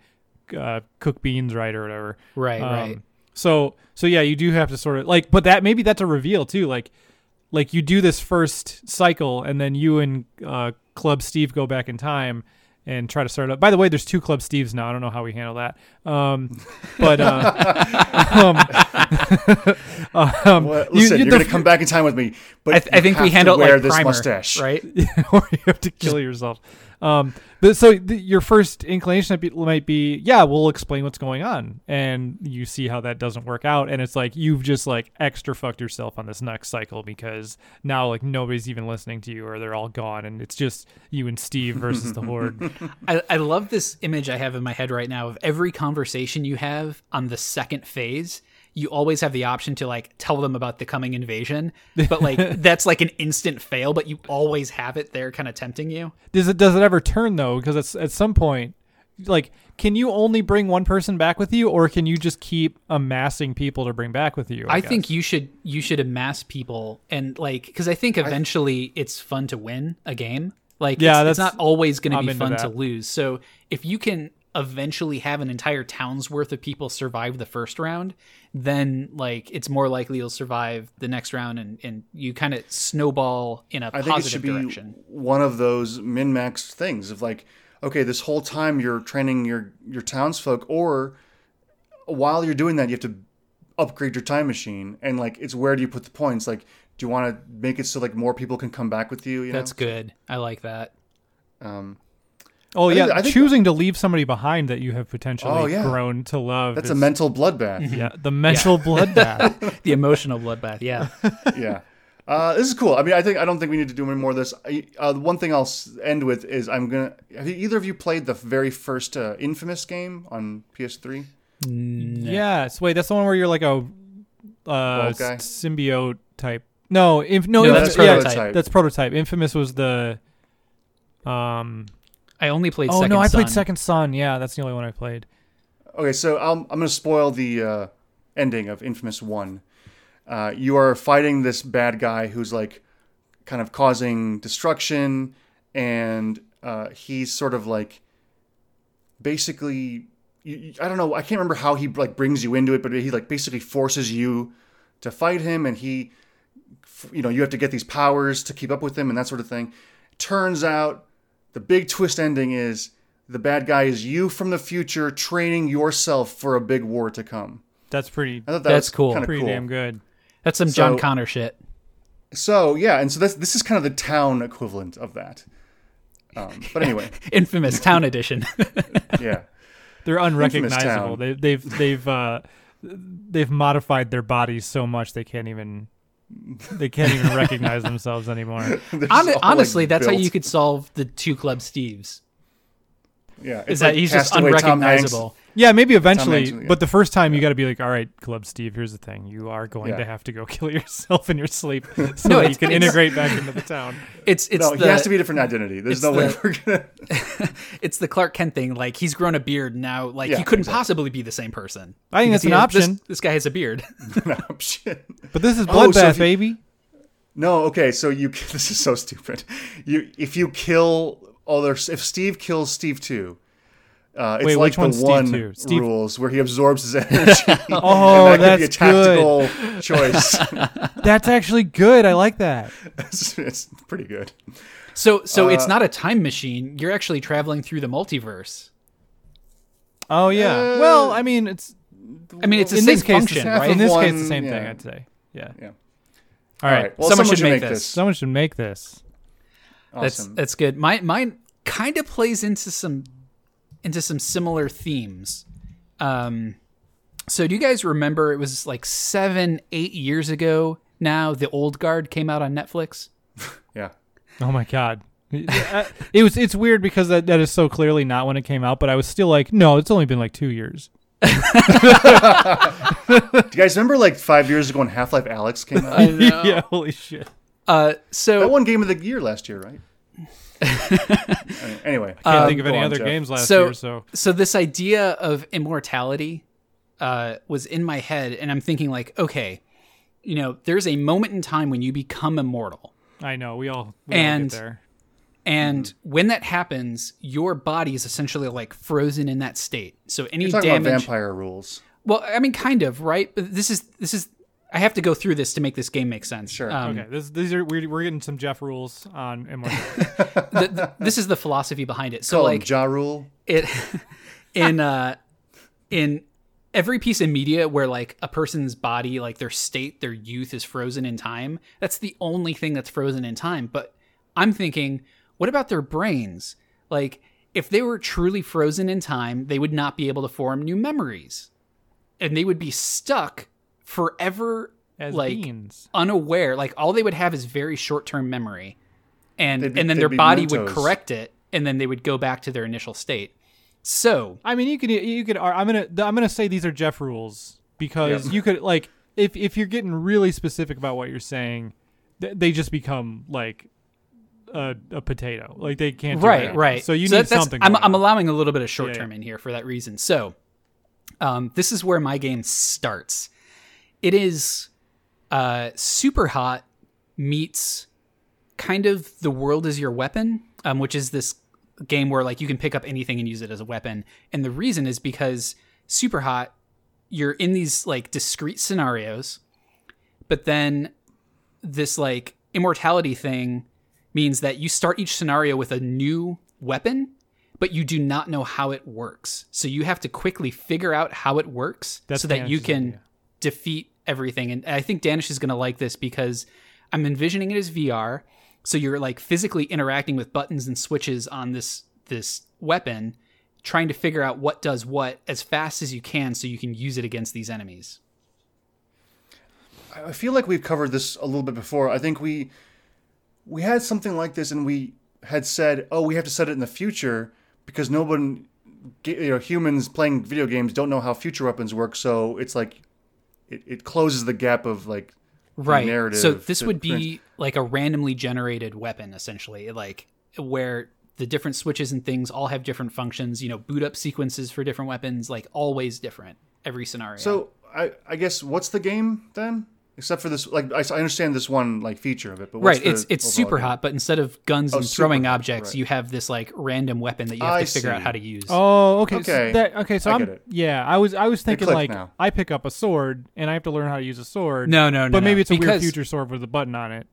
uh, cook beans right or whatever. Right, um, right. So, so yeah, you do have to sort of like, but that maybe that's a reveal too. Like, like you do this first cycle, and then you and uh, Club Steve go back in time and try to start up. By the way, there's two Club Steves now. I don't know how we handle that. Um, but uh, um, um, well, listen, you, you're, you're going to come back in time with me. But I, th- I think we handle wear like this primer, mustache, right? Or you have to kill yourself. Um, but so the, your first inclination might be, might be, yeah, we'll explain what's going on, and you see how that doesn't work out, and it's like you've just like extra fucked yourself on this next cycle because now like nobody's even listening to you, or they're all gone, and it's just you and Steve versus the Horde. I, I love this image I have in my head right now of every conversation you have on the second phase. You always have the option to like tell them about the coming invasion, but like that's like an instant fail. But you always have it there, kind of tempting you. Does it does it ever turn though? Because it's at some point, like, can you only bring one person back with you, or can you just keep amassing people to bring back with you? I, I think you should you should amass people and like because I think eventually I, it's fun to win a game. Like, yeah, it's, that's, it's not always going to be fun to lose. So if you can eventually have an entire town's worth of people survive the first round, then like it's more likely you'll survive the next round, and, and you kind of snowball in a I positive think it should direction. Be one of those min-max things of like, okay, this whole time you're training your your townsfolk, or while you're doing that, you have to upgrade your time machine, and like it's where do you put the points? Like, do you want to make it so like more people can come back with you? You That's know? Good. I like that. Um. Oh, I yeah. Think, think choosing that, to leave somebody behind that you have potentially oh, yeah. grown to love. That's is, a mental bloodbath. Yeah. The mental yeah. bloodbath. The emotional bloodbath. Yeah. Yeah. Uh, this is cool. I mean, I think I don't think we need to do any more of this. I, uh, one thing I'll end with is I'm going to... Have you, either of you played the very first uh, Infamous game on P S three? No. Yes. Wait, that's the one where you're like a uh, okay. symbiote type. No, inf- no, no that's, that's Prototype. Yeah, that's Prototype. Infamous was the... um. I only played. Oh Second no, I Son. played Second Son. Yeah, that's the only one I played. Okay, so I'm I'm gonna spoil the uh, ending of Infamous One. Uh, you are fighting this bad guy who's like, kind of causing destruction, and uh, he's sort of like, basically, you, I don't know, I can't remember how he like brings you into it, but he like basically forces you to fight him, and he, you know, you have to get these powers to keep up with him and that sort of thing. Turns out, the big twist ending is the bad guy is you from the future training yourself for a big war to come. That's pretty. I thought that that's was cool. Pretty cool. Damn good. That's some so, John Connor shit. So yeah, and so this this is kind of the town equivalent of that. Um, but anyway, Infamous Town Edition. Yeah, they're unrecognizable. They, they've they've uh, they've modified their bodies so much they can't even. They can't even recognize themselves anymore. Hon- honestly, like that's built. How you could solve the two Club Steves. Yeah, it's is like that he's just unrecognizable. Yeah, maybe eventually, Hanks, yeah. But the first time yeah. you got to be like, all right, Club Steve, here's the thing. You are going yeah. to have to go kill yourself in your sleep so no, that you can integrate back into the town. It's, it's no, the, he has to be a different identity. There's no the, way we're going to... It's the Clark Kent thing. Like, he's grown a beard now. Like, yeah, he couldn't exactly. possibly be the same person. I think that's an option. This, this guy has a beard. An option. But this is Bloodbath, oh, so you, baby. No, okay, so you... This is so stupid. You If you kill... all their, if Steve kills Steve two... Uh, it's Wait, like the one Steve Steve? rules where he absorbs his energy. Oh, and that that's could be a tactical good. choice. That's actually good. I like that. It's, it's pretty good. So, so uh, it's not a time machine. You're actually traveling through the multiverse. Oh yeah. Uh, well, I mean, it's. I mean, it's the same function, right? In this one, case, the same yeah. thing. I'd say. Yeah. Yeah. All right. All right. Well, someone, someone should make, make this. this. Someone should make this. Awesome. That's that's good. My mine kind of plays into some. into some similar themes. Um, so do you guys remember, it was like seven, eight years ago now, The Old Guard came out on Netflix? Yeah. Oh my God. it was, it's weird because that, that is so clearly not when it came out, but I was still like, no, it's only been like two years. Do you guys remember like five years ago when Half-Life Alyx came out? I know. Yeah, holy shit. Uh, so that won Game of the Year last year, right? Anyway, I can't um, think of any on, other Jeff. games last so, year. So, so this idea of immortality uh, was in my head, and I'm thinking like, okay, you know, there's a moment in time when you become immortal. I know we all we and all get there. And mm-hmm. when that happens, your body is essentially like frozen in that state. So any You're talking damage about vampire rules. Well, I mean, kind of, right? But this is this is. I have to go through this to make this game make sense. Sure. Um, okay. This, these are we're, we're getting some Jeff rules on M one. the, the, this is the philosophy behind it. So Call like Ja Rule. It in uh, in every piece of media where like a person's body, like their state, their youth is frozen in time. That's the only thing that's frozen in time. But I'm thinking, what about their brains? Like, if they were truly frozen in time, they would not be able to form new memories, and they would be stuck forever as like beans. Unaware, like all they would have is very short-term memory, and be, and then their body mentos. Would correct it, and then they would go back to their initial state. So I mean, you could you could I'm gonna I'm gonna say these are Jeff rules because yep. you could like if if you're getting really specific about what you're saying, th- they just become like a, a potato, like they can't do right that. Right. So you so need that, something. I'm, I'm allowing a little bit of short-term yeah, yeah. in here for that reason. So um, this is where my game starts. It is uh, Superhot meets kind of The World Is Your Weapon, um, which is this game where like you can pick up anything and use it as a weapon. And the reason is because Superhot, you're in these like discrete scenarios, but then this like immortality thing means that you start each scenario with a new weapon, but you do not know how it works. So you have to quickly figure out how it works That's so that you can... Idea. Defeat everything. And I think Danish is going to like this because I'm envisioning it as V R. So you're like physically interacting with buttons and switches on this this weapon, trying to figure out what does what as fast as you can so you can use it against these enemies. I feel like we've covered this a little bit before. I think we we had something like this and we had said, oh, we have to set it in the future because no one, you know, humans playing video games don't know how future weapons work. So it's like It, it closes the gap of like right. narrative. So this would be like a randomly generated weapon, essentially, like where the different switches and things all have different functions. You know, boot up sequences for different weapons, like always different every scenario. So I, I guess what's the game then? Except for this, like I, I understand this one like feature of it, but what's right, the it's it's super game? Hot. But instead of guns oh, and throwing hot, objects, right. you have this like random weapon that you have I to figure see. Out how to use. Oh, okay, okay, so that, okay. So I I'm yeah, I was I was thinking like now. I pick up a sword and I have to learn how to use a sword. No, no, no. But maybe no. it's a because, weird future sword with a button on it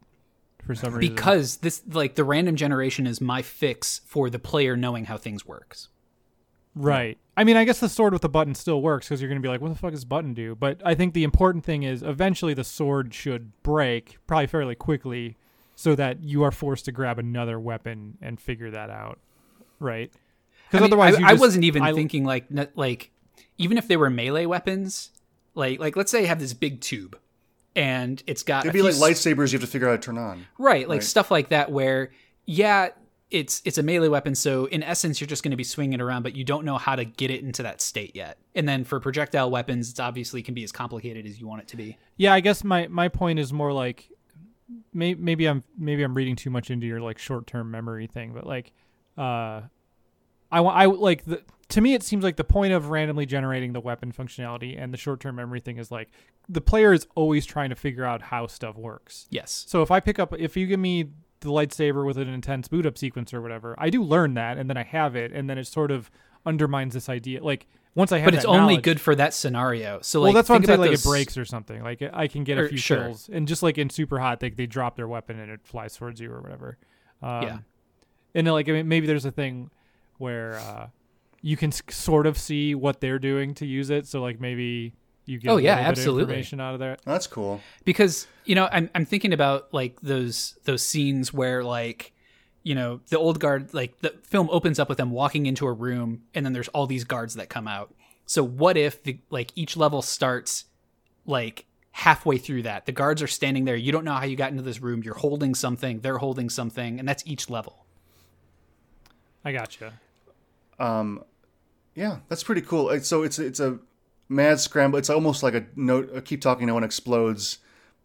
for some reason. Because this like the random generation is my fix for the player knowing how things works. Right. I mean, I guess the sword with the button still works because you're going to be like, what the fuck does button do? But I think the important thing is eventually the sword should break, probably fairly quickly, so that you are forced to grab another weapon and figure that out, right? Because I mean, otherwise, I, you I just, wasn't even I, thinking like, like, even if they were melee weapons, like, like let's say you have this big tube, and it's got it'd be like lightsabers you have to figure out how to turn on, right? Like right? stuff like that, where yeah. It's it's a melee weapon, so in essence, you're just going to be swinging it around, but you don't know how to get it into that state yet. And then for projectile weapons, it's obviously can be as complicated as you want it to be. Yeah, I guess my, my point is more like may, maybe I'm maybe I'm reading too much into your like short-term memory thing, but like uh, I I like the, to me it seems like the point of randomly generating the weapon functionality and the short-term memory thing is like the player is always trying to figure out how stuff works. Yes. So if I pick up if you give me the lightsaber with an intense boot up sequence or whatever, I do learn that and then I have it and then it sort of undermines this idea. Like once I have but it's that only good for that scenario. So like, well, that's why I'm saying like those... it breaks or something. Like I can get or, a few sure. kills and just like in Superhot, they, they drop their weapon and it flies towards you or whatever. Um, yeah. And then, like, I mean, maybe there's a thing where uh, you can s- sort of see what they're doing to use it. So like maybe you get oh, a yeah, absolutely. Bit of information out of there. That's cool. Because, you know, I'm I'm thinking about like those those scenes where like, you know, the old guard, like the film opens up with them walking into a room and then there's all these guards that come out. So what if the, like each level starts like halfway through that? The guards are standing there. You don't know how you got into this room. You're holding something. They're holding something. And that's each level. I gotcha. Um, yeah, that's pretty cool. So it's it's a... mad scramble. It's almost like a no. A keep talking, no one explodes,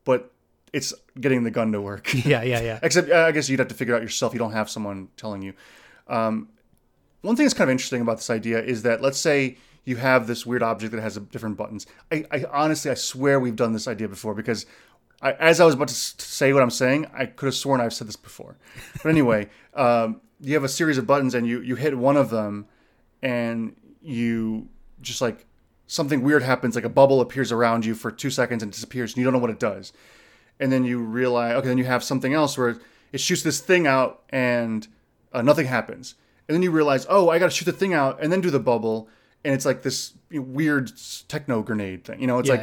but it's getting the gun to work. Yeah, yeah, yeah. Except uh, I guess you'd have to figure out yourself. You don't have someone telling you. Um, one thing that's kind of interesting about this idea is that let's say you have this weird object that has a, different buttons. I, I honestly, I swear we've done this idea before because I, as I was about to say what I'm saying, I could have sworn I've said this before. But anyway, um, you have a series of buttons, and you, you hit one of them, and you just like something weird happens, like a bubble appears around you for two seconds and disappears, and you don't know what it does. And then you realize, okay, then you have something else where it shoots this thing out, and uh, nothing happens. And then you realize, oh, I got to shoot the thing out and then do the bubble. And it's like this weird techno grenade thing. You know, it's yeah,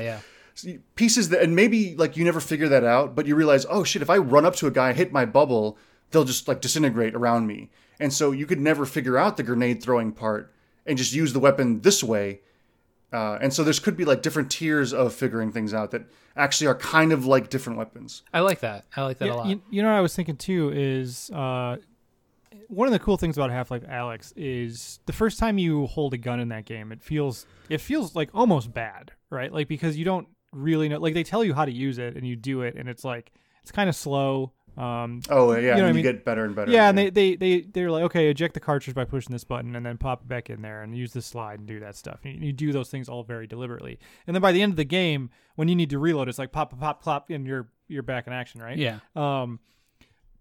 like yeah. pieces that, and maybe like you never figure that out, but you realize, oh shit, if I run up to a guy, hit my bubble, they'll just like disintegrate around me. And so you could never figure out the grenade throwing part and just use the weapon this way. Uh, and so there's could be like different tiers of figuring things out that actually are kind of like different weapons. I like that. I like that yeah, a lot. You, you know what I was thinking too is, uh, one of the cool things about Half-Life Alyx is the first time you hold a gun in that game, it feels it feels like almost bad, right? Like because you don't really know. Like they tell you how to use it, and you do it, and it's like it's kind of slow. Um, oh yeah, you know and you I mean? get better and better. Yeah, and they they they they're like, okay, eject the cartridge by pushing this button, and then pop it back in there, and use this slide and do that stuff. And you, you do those things all very deliberately, and then by the end of the game, when you need to reload, it's like pop, pop, pop, pop, and you're you're back in action, right? Yeah. Um,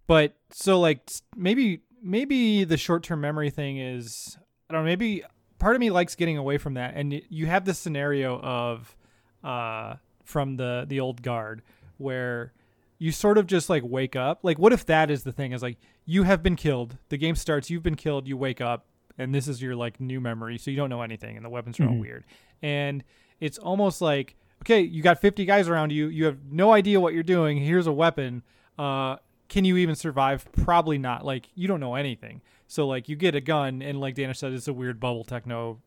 but so like maybe. Maybe the short-term memory thing is, I don't know, maybe part of me likes getting away from that. And you have this scenario of, uh, from the, the Old Guard where you sort of just like wake up. Like, what if that is the thing is like, you have been killed. The game starts, you've been killed, you wake up, and this is your like new memory. So you don't know anything and the weapons are mm-hmm. all weird. And it's almost like, okay, you got fifty guys around you. You have no idea what you're doing. Here's a weapon. Uh, Can you even survive? Probably not. Like, you don't know anything. So, like, you get a gun, and like Danish said, it's a weird bubble techno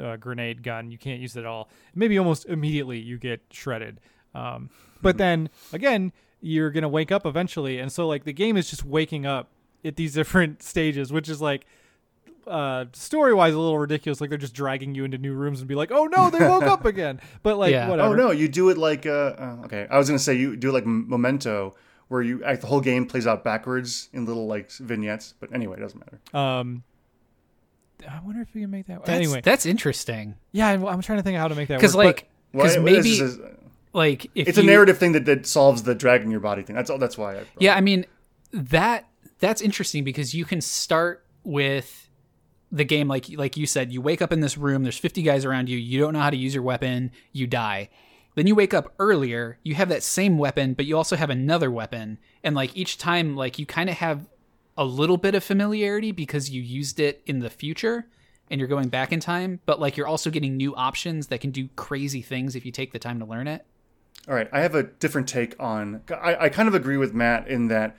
uh, grenade gun. You can't use it at all. Maybe almost immediately you get shredded. Um, but then, again, you're going to wake up eventually. And so, like, the game is just waking up at these different stages, which is, like, uh, story-wise a little ridiculous. Like, they're just dragging you into new rooms and be like, oh, no, they woke up again. But, like, yeah. whatever. Oh, no, you do it like... Uh, oh, okay, I was going to say you do it like Memento, where you like, the whole game plays out backwards in little like vignettes, but anyway, it doesn't matter. Um, I wonder if we can make that. That's, anyway, that's interesting. Yeah, I'm, I'm trying to think of how to make that work. Because like, because maybe is, is, like if it's you, a narrative thing that, that solves the drag in your body thing. That's all. That's why. I yeah, I mean that that's interesting because you can start with the game like like you said. You wake up in this room. There's fifty guys around you. You don't know how to use your weapon. You die. Then you wake up earlier, you have that same weapon, but you also have another weapon. And like each time, like you kind of have a little bit of familiarity because you used it in the future and you're going back in time. But like you're also getting new options that can do crazy things if you take the time to learn it. All right. I have a different take on, I, I kind of agree with Matt in that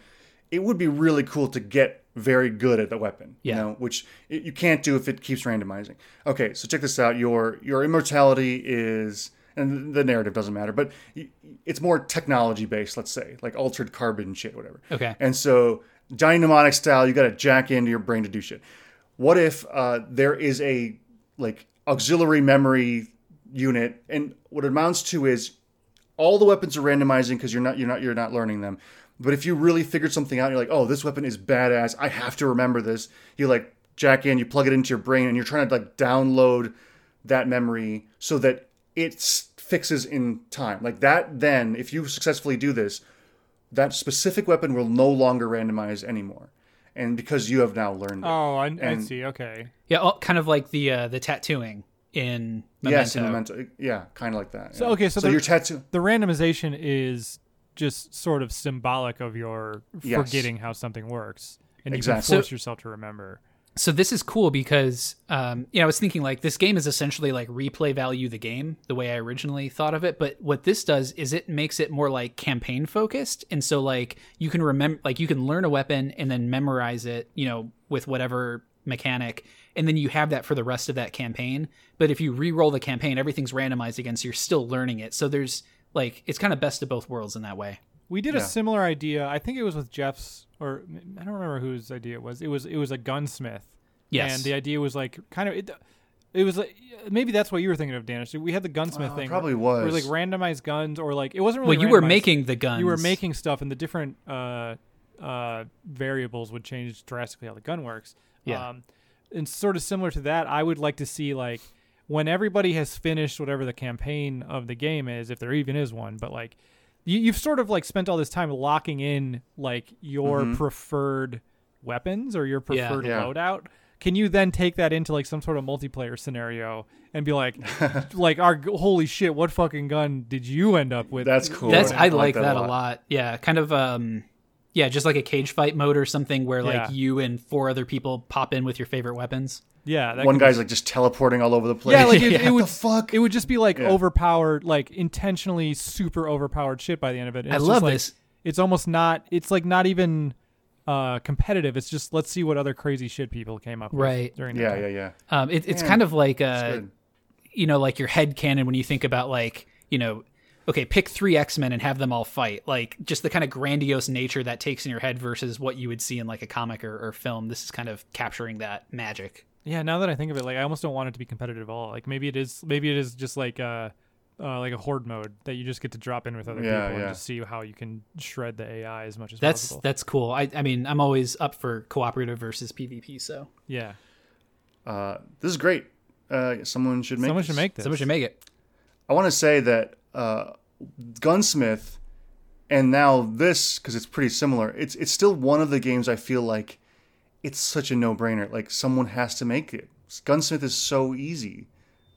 it would be really cool to get very good at the weapon, yeah. you know, which it, you can't do if it keeps randomizing. Okay. So check this out. Your, your immortality is... And the narrative doesn't matter, but it's more technology-based, let's say, like altered carbon shit, whatever. Okay. And so Johnny Mnemonic style, you got to jack into your brain to do shit. What if uh, there is a like auxiliary memory unit, and what it amounts to is all the weapons are randomizing because you're not you're not you're not learning them. But if you really figured something out, you're like, oh, this weapon is badass. I have to remember this. You like jack in, you plug it into your brain, and you're trying to like download that memory so that it fixes in time. Like that then, if you successfully do this, that specific weapon will no longer randomize anymore. And because you have now learned it. Oh, I, and, I see. Okay. Yeah, oh, kind of like the uh, the tattooing in Memento. Yes, in Memento. Yeah, kind of like that. So yeah. Okay, so, so the, your tattoo- the randomization is just sort of symbolic of your yes. forgetting how something works. And exactly. you can force so- yourself to remember. So this is cool because, um, you know, I was thinking like this game is essentially like replay value the game the way I originally thought of it. But what this does is it makes it more like campaign focused. And so like you can remember, like you can learn a weapon and then memorize it, you know, with whatever mechanic. And then you have that for the rest of that campaign. But if you re-roll the campaign, everything's randomized again. So you're still learning it. So there's like it's kind of best of both worlds in that way. We did yeah. a similar idea. I think it was with Jeff's, or I don't remember whose idea it was. It was it was a gunsmith. Yes. And the idea was like kind of it. It was like maybe that's what you were thinking of, Danish. We had the gunsmith oh, thing. It probably was. It was like randomized guns, or like it wasn't really. Well, you were making the guns. You were making stuff, and the different uh, uh, variables would change drastically how the gun works. Yeah. Um, and sort of similar to that, I would like to see like when everybody has finished whatever the campaign of the game is, if there even is one, but like. you, you've sort of like spent all this time locking in like your mm-hmm. preferred weapons or your preferred yeah, yeah. loadout. Can you then take that into like some sort of multiplayer scenario and be like, like, our holy shit, what fucking gun did you end up with? That's cool. That's, I, I like that, that a lot. lot. Yeah. Kind of, um, yeah, just like a cage fight mode or something where like yeah. you and four other people pop in with your favorite weapons. Yeah. That One guy's be... like just teleporting all over the place. Yeah, like it, yeah. it would, what the fuck? It would just be like yeah. overpowered, like intentionally super overpowered shit by the end of it. And I love like, this. It's almost not, it's like not even... Uh, competitive. It's just let's see what other crazy shit people came up with right during the yeah, yeah yeah yeah um, it, it's yeah, kind of like uh you know, like your head canon when you think about like, you know, okay, pick three X-Men and have them all fight, like just the kind of grandiose nature that takes in your head versus what you would see in like a comic or, or film. This is kind of capturing that magic. Yeah, now that I think of it, like I almost don't want it to be competitive at all. Like maybe it is, maybe it is just like uh Uh, like a horde mode that you just get to drop in with other yeah, people yeah. and just see how you can shred the A I as much as that's, possible. That's cool. I, I mean, I'm always up for cooperative versus PvP, so. Yeah. Uh, this is great. Uh, someone should make Someone this. should make this. Someone should make it. I want to say that uh, Gunsmith, and now this, because it's pretty similar, it's it's still one of the games I feel like it's such a no-brainer. Like, someone has to make it. Gunsmith is so easy.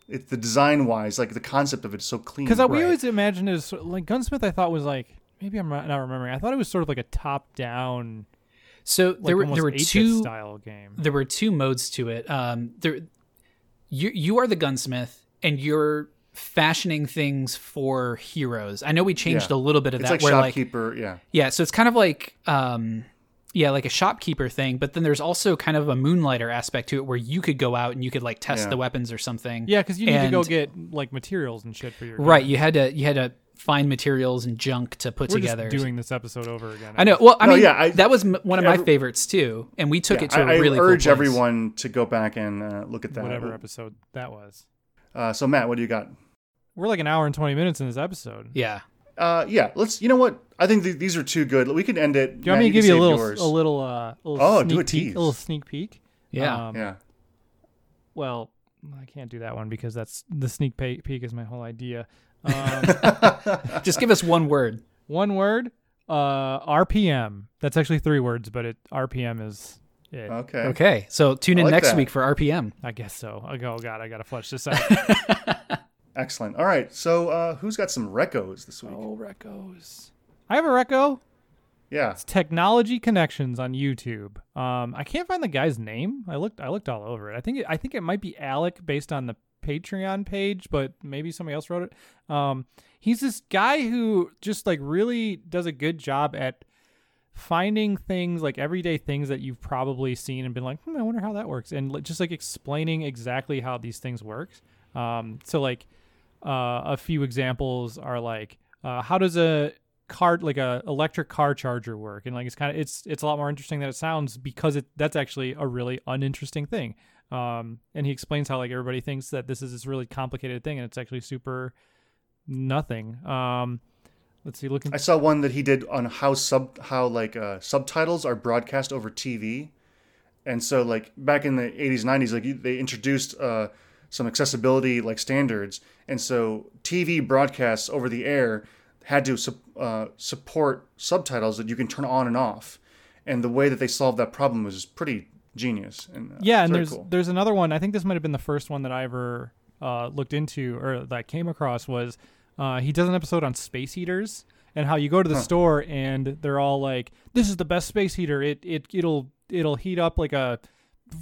It's the design wise, like the concept of it is so clean. Because right. we always imagined it as like Gunsmith. I thought was like, maybe I'm not remembering. I thought it was sort of like a top down. So there like were there were two style game. There were two modes to it. Um, there, you you are the gunsmith and you're fashioning things for heroes. I know we changed yeah. a little bit of it's that. It's like where shopkeeper, like, yeah, yeah. So it's kind of like. Um, Yeah, like a shopkeeper thing, but then there's also kind of a moonlighter aspect to it where you could go out and you could like test yeah. the weapons or something. Yeah, because you need and, to go get like materials and shit for your gun. Right, you had to you had to find materials and junk to put We're together. Just doing this episode over again. I, I know. Well, I no, mean, yeah, I, that was m- one of every, my favorites too, and we took yeah, it to I, a really. I urge cool place. everyone to go back and uh, look at that whatever we'll, episode that was. Uh, so Matt, what do you got? We're like an hour and twenty minutes in this episode. Yeah. Uh, yeah, let's, you know what? I think th- these are two good. We can end it. Do you want me to give you a little, yours. a little, uh, a little oh, sneak do a tease. peek, a little sneak peek. Yeah. Um, yeah. Well, I can't do that one because that's the sneak peek is my whole idea. Um, just give us one word, one word, uh, R P M. That's actually three words, but it R P M is it. Okay. Okay. So tune in like next that. week for R P M. I guess so. I go, oh God, I got to flesh this out. Excellent. All right. So uh, who's got some recos this week? Oh, recos. I have a reco. Yeah. It's Technology Connections on YouTube. Um, I can't find the guy's name. I looked I looked all over it. I think it, I think it might be Alec based on the Patreon page, but maybe somebody else wrote it. Um, he's this guy who just like really does a good job at finding things, like everyday things that you've probably seen and been like, hmm, I wonder how that works. And just like explaining exactly how these things work. Um, so like uh, a few examples are like, uh, how does a car, like a electric car charger work? And like, it's kind of, it's, it's a lot more interesting than it sounds because it, that's actually a really uninteresting thing. Um, and he explains how like everybody thinks that this is this really complicated thing and it's actually super nothing. Um, let's see, looking. I saw one that he did on how sub, how like, uh, subtitles are broadcast over T V. And so like back in the eighties, nineties, like you, they introduced, uh, some accessibility like standards. And so T V broadcasts over the air had to su- uh, support subtitles that you can turn on and off. And the way that they solved that problem was pretty genius. And, uh, yeah, and there's cool. there's another one. I think this might have been the first one that I ever uh, looked into or that I came across was uh, he does an episode on space heaters and how you go to the huh. store and they're all like, this is the best space heater. It, it, it'll, it'll heat up like a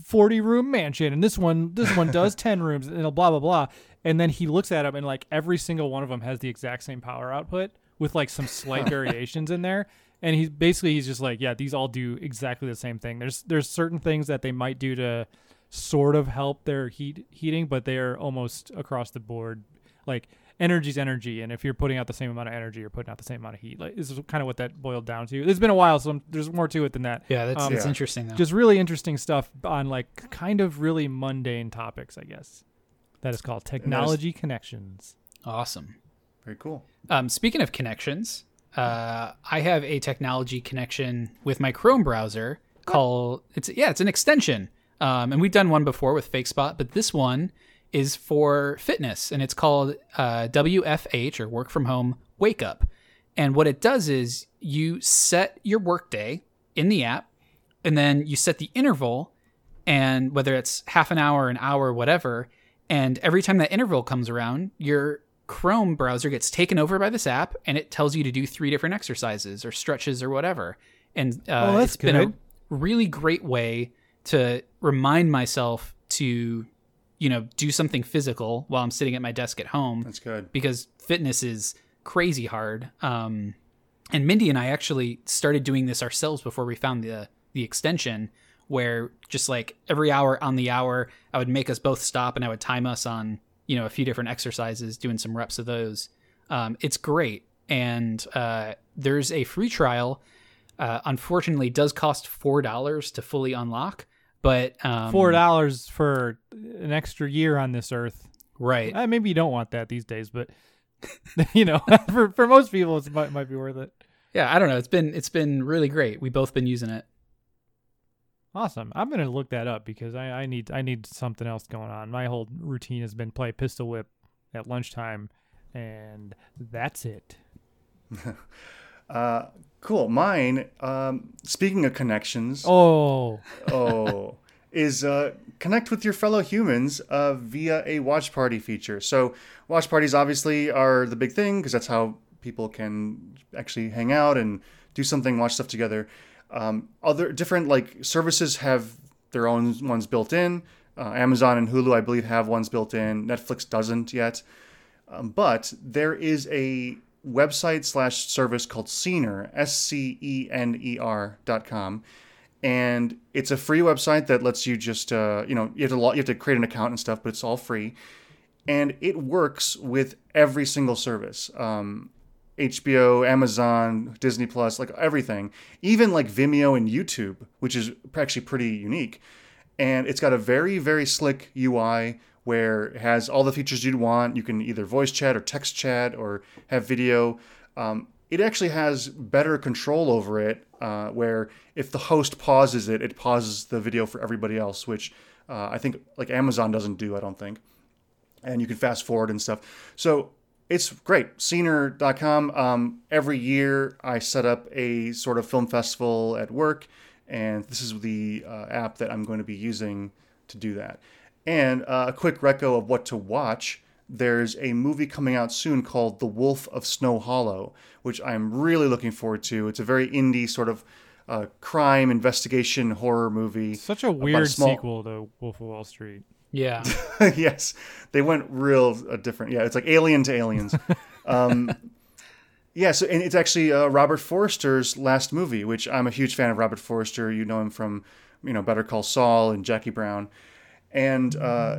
forty room mansion and this one this one does ten rooms and blah blah blah, and then he looks at them and like every single one of them has the exact same power output with like some slight variations in there, and he's basically he's just like yeah these all do exactly the same thing. There's there's certain things that they might do to sort of help their heat heating, but they're almost across the board like energy's energy, and if you're putting out the same amount of energy you're putting out the same amount of heat. Like this is kind of what that boiled down to. It's been a while, so I'm, there's more to it than that. Yeah, that's um, yeah. interesting though. Just really interesting stuff on like kind of really mundane topics, I guess. That is called Technology Connections. Awesome. Very cool. Um, speaking of connections, uh, I have a technology connection with my Chrome browser called it's yeah, it's an extension. Um, and we've done one before with FakeSpot, but this one is for fitness, and it's called uh, W F H, or Work From Home Wake Up. And what it does is you set your workday in the app, and then you set the interval, and whether it's half an hour, an hour, whatever, and every time that interval comes around, your Chrome browser gets taken over by this app, and it tells you to do three different exercises or stretches or whatever. And uh, oh, it's good. been a really great way to remind myself to, you know, do something physical while I'm sitting at my desk at home. That's good. Because fitness is crazy hard. Um, and Mindy and I actually started doing this ourselves before we found the the extension, where just like every hour on the hour, I would make us both stop and I would time us on, you know, a few different exercises, doing some reps of those. Um, it's great. And uh, there's a free trial. Uh, unfortunately, it does cost four dollars to fully unlock. But um, four dollars for an extra year on this earth. Right. Uh, maybe you don't want that these days, but you know, for, for most people, it might, might be worth it. Yeah. I don't know. It's been, it's been really great. We've both been using it. Awesome. I'm going to look that up because I, I need, I need something else going on. My whole routine has been play Pistol Whip at lunchtime, and that's it. uh, Cool. Mine, um, speaking of connections, oh, oh, is uh, connect with your fellow humans uh, via a watch party feature. So watch parties obviously are the big thing because that's how people can actually hang out and do something, watch stuff together. Um, other different like services have their own ones built in. Uh, Amazon and Hulu, I believe, have ones built in. Netflix doesn't yet. Um, but there is a website slash service called Scener, S C E N E R dot com, and it's a free website that lets you just uh, you know you have to lo- you have to create an account and stuff, but it's all free, and it works with every single service, um, H B O, Amazon, Disney Plus, like everything, even like Vimeo and YouTube, which is actually pretty unique, and it's got a very very slick U I. Where it has all the features you'd want. You can either voice chat or text chat or have video. Um, it actually has better control over it, uh, where if the host pauses it, it pauses the video for everybody else, which uh, I think like Amazon doesn't do, I don't think. And you can fast forward and stuff. So it's great. Scener dot com. Um, every year I set up a sort of film festival at work, and this is the uh, app that I'm going to be using to do that. And uh, a quick reco of what to watch. There's a movie coming out soon called The Wolf of Snow Hollow, which I'm really looking forward to. It's a very indie sort of uh, crime investigation horror movie. Such a weird small... sequel to Wolf of Wall Street. Yeah. Yes. They went real uh, different. Yeah, it's like Alien to Aliens. um, yeah, so and it's actually uh, Robert Forster's last movie, which I'm a huge fan of Robert Forster. You know him from, you know, Better Call Saul and Jackie Brown. And uh,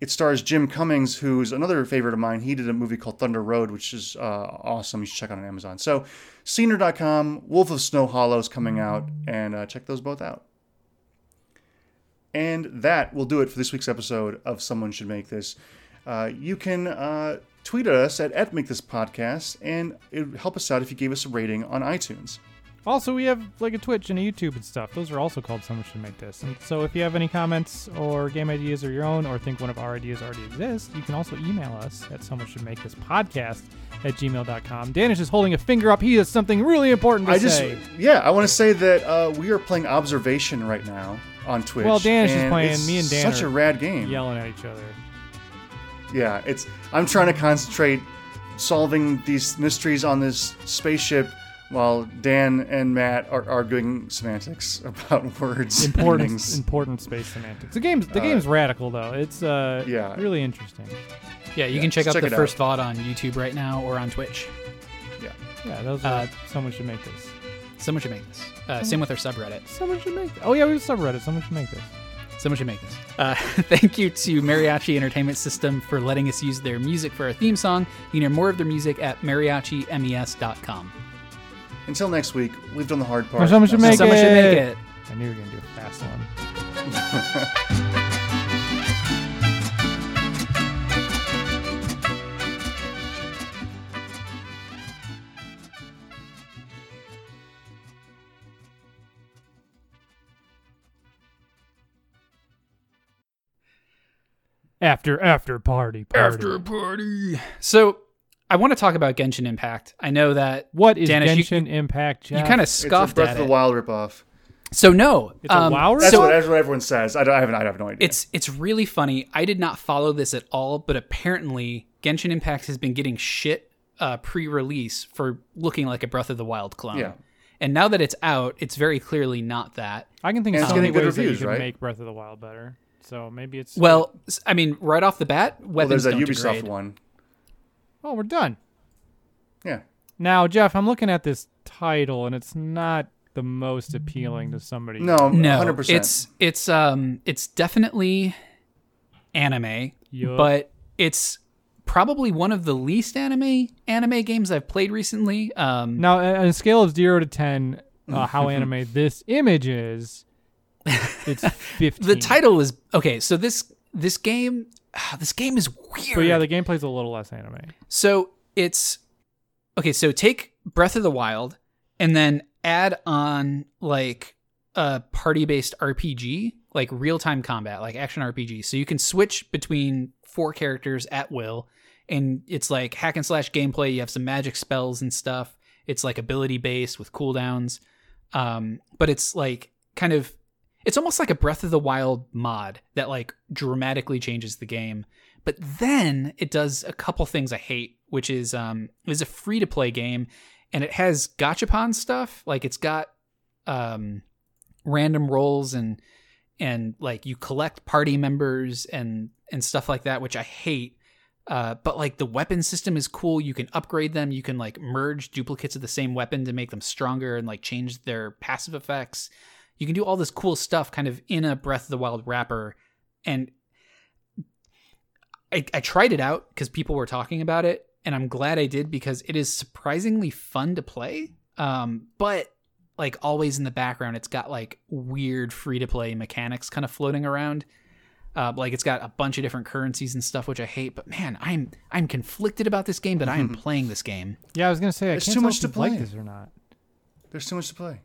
it stars Jim Cummings, who's another favorite of mine. He did a movie called Thunder Road, which is uh, awesome. You should check it out on Amazon. So, Scener dot com, Wolf of Snow Hollow is coming out, and uh, check those both out. And that will do it for this week's episode of Someone Should Make This. Uh, you can uh, tweet at us at, at Make This Podcast, and it would help us out if you gave us a rating on iTunes. Also, we have like a Twitch and a YouTube and stuff. Those are also called Someone Should Make This. And so if you have any comments or game ideas or your own, or think one of our ideas already exists, you can also email us at Someone Should Make This Podcast at gmail dot com. Dan is just holding a finger up. He has something really important to I say. Just, yeah, I want to say that uh, we are playing Observation right now on Twitch. Well, Dan is just playing. It's me and Dan such a rad game. Yelling at each other. Yeah, it's. I'm trying to concentrate solving these mysteries on this spaceship, while Dan and Matt are arguing semantics about words. Important, important space semantics. The game's the uh, game's radical though. It's uh, yeah. really interesting. Yeah, you yeah, can check out check the first out. V O D on YouTube right now or on Twitch. Yeah, yeah. Those are, uh, someone should make this. Someone should make this. Uh, same with our subreddit. Someone should make. This. Oh yeah, we have a subreddit. Someone should make this. Someone should make this. Uh, thank you to Mariachi Entertainment System for letting us use their music for our theme song. You can hear more of their music at mariachi mes dot com. Until next week, we've done the hard part. Well, someone should make someone it. Should make it. I knew you were going to do a fast one. After, after party, party. After party. So... I want to talk about Genshin Impact. I know that. What is Danish, Genshin you, Impact? Jeff? You kind of scoffed at it. It's a Breath of the Wild ripoff. So no, it's um, a WoW. That's, so, what, that's what everyone says. I don't, I have, I have no idea. It's it's really funny. I did not follow this at all, but apparently Genshin Impact has been getting shit uh, pre-release for looking like a Breath of the Wild clone. Yeah. And now that it's out, it's very clearly not that. I can think of so many ways that you can right? make Breath of the Wild better. So maybe it's well. I mean, right off the bat, weapons well, there's a Ubisoft degrade. One. Oh, we're done. Yeah. Now, Jeff, I'm looking at this title, and it's not the most appealing to somebody. No, no, one hundred percent. It's it's um it's definitely anime, yep. But it's probably one of the least anime anime games I've played recently. Um, now, on a scale of zero to ten, uh, how anime this image is, it's fifteen. The title is okay. So this this game. This game is weird. But yeah, the gameplay's a little less anime. So it's... Okay, so take Breath of the Wild and then add on, like, a party-based R P G, like real-time combat, like action R P G. So you can switch between four characters at will, and it's like hack and slash gameplay. You have some magic spells and stuff. It's like ability-based with cooldowns. Um, but it's like kind of... It's almost like a Breath of the Wild mod that like dramatically changes the game. But then it does a couple things I hate, which is um, it is a free-to-play game, and it has gachapon stuff. Like it's got um, random rolls and and like you collect party members and, and stuff like that, which I hate. Uh, but like the weapon system is cool. You can upgrade them. You can like merge duplicates of the same weapon to make them stronger and like change their passive effects. You can do all this cool stuff kind of in a Breath of the Wild wrapper. And I, I tried it out because people were talking about it. And I'm glad I did because it is surprisingly fun to play. Um, but like always in the background, it's got like weird free to play mechanics kind of floating around. Uh, like it's got a bunch of different currencies and stuff, which I hate. But man, I'm I'm conflicted about this game, but I am playing this game. Yeah, I was going to say, I There's can't too much to play. Like this or not. There's too much to play.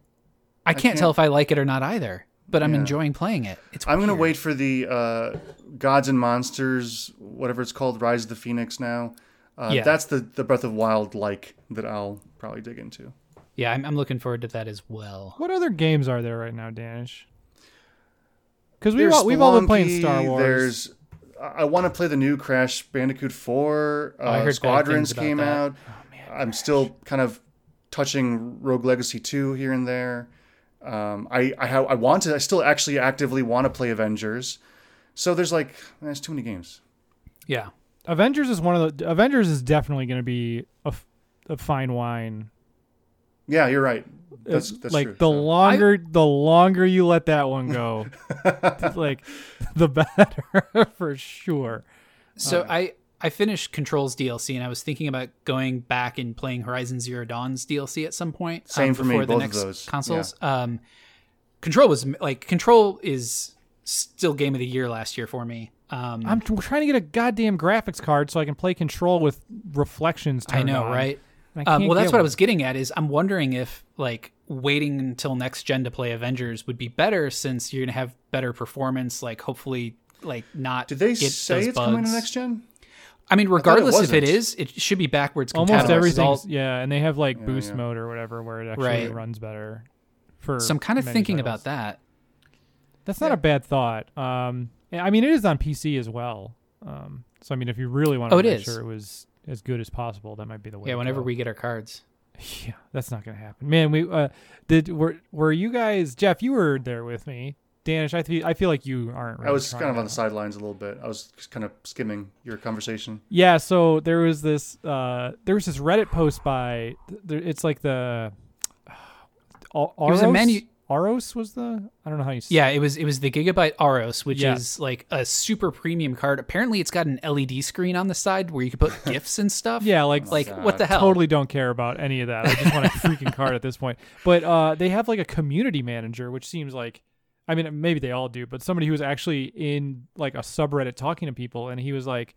I can't, I can't tell if I like it or not either, but I'm yeah. enjoying playing it. It's I'm going to wait for the uh, Gods and Monsters, whatever it's called, Rise of the Phoenix now. Uh, yeah. That's the, the Breath of Wild like that I'll probably dig into. Yeah, I'm, I'm looking forward to that as well. What other games are there right now, Danish? Because we've, we've all been playing Star Wars. There's, I want to play the new Crash Bandicoot four. Uh, oh, I heard Squadrons came that. out. Oh, man, I'm Crash. still kind of touching Rogue Legacy two here and there. Um, I I, have, I want to I still actually actively want to play Avengers, so there's like there's too many games. Yeah, Avengers is one of the Avengers is definitely going to be a, a fine wine. Yeah, you're right. That's, that's like true. the so. longer I, the longer you let that one go, like the better for sure. So uh, I I finished Control's D L C and I was thinking about going back and playing Horizon Zero Dawn's D L C at some point. Same um, for me, the both next of those consoles. Yeah. Um, Control was like Control is still game of the year last year for me. Um, I'm t- trying to get a goddamn graphics card so I can play Control with reflections. I know, on. right? I um, well, that's what one. I was getting at. Is I'm wondering if like waiting until next gen to play Avengers would be better since you're gonna have better performance. Like hopefully, like not. Did they get say those it's bugs. coming to next gen? I mean, regardless I it if it is, it should be backwards compatible. Almost everything, yeah. And they have like yeah, boost yeah. mode or whatever, where it actually right. runs better. For so I'm kind of thinking titles. about that. That's not yeah. a bad thought. Um, I mean, it is on P C as well. Um, so I mean, if you really want to oh, make it sure it was as good as possible, that might be the way. Yeah, to whenever go. we get our cards. Yeah, that's not gonna happen, man. We uh, did. Were were you guys, Jeff? You were there with me. Danish, I, th- I feel like you aren't really I was kind of on the sidelines a little bit. I was just kind of skimming your conversation. Yeah, so there was this uh, there was this Reddit post by, it's like the, uh, Aros? It was a menu. Aros was the, I don't know how you say yeah, it. Yeah, it was, it was the Gigabyte Aros, which yeah. is like a super premium card. Apparently it's got an L E D screen on the side where you can put GIFs and stuff. Yeah, like, oh like what the hell? Totally don't care about any of that. I just want a freaking card at this point. But uh, they have like a community manager, which seems like, I mean, maybe they all do, but somebody who was actually in like a subreddit talking to people, and he was like,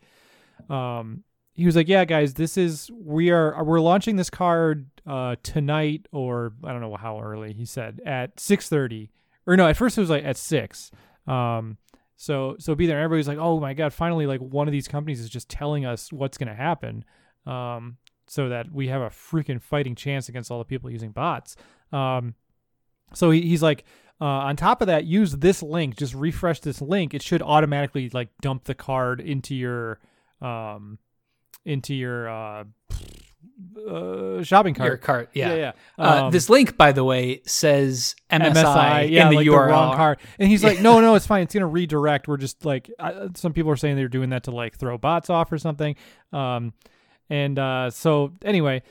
um, he was like, yeah, guys, this is, we are, we're launching this card uh, tonight, or I don't know how early he said, at six thirty or no, at first it was like at six. Um, so, so be there. Everybody's like, oh my God, finally, like one of these companies is just telling us what's going to happen. um, so that we have a freaking fighting chance against all the people using bots. Um, so he, he's like, uh, on top of that, use this link. Just refresh this link. It should automatically like dump the card into your um, into your uh, uh, shopping cart. Your cart, yeah. yeah, yeah. Um, uh, this link, by the way, says M S I, M S I yeah, in the like U R L. The wrong card. And he's like, no, no, it's fine. It's gonna redirect. We're just like, I, some people are saying they're doing that to like throw bots off or something. Um, and uh, so anyway.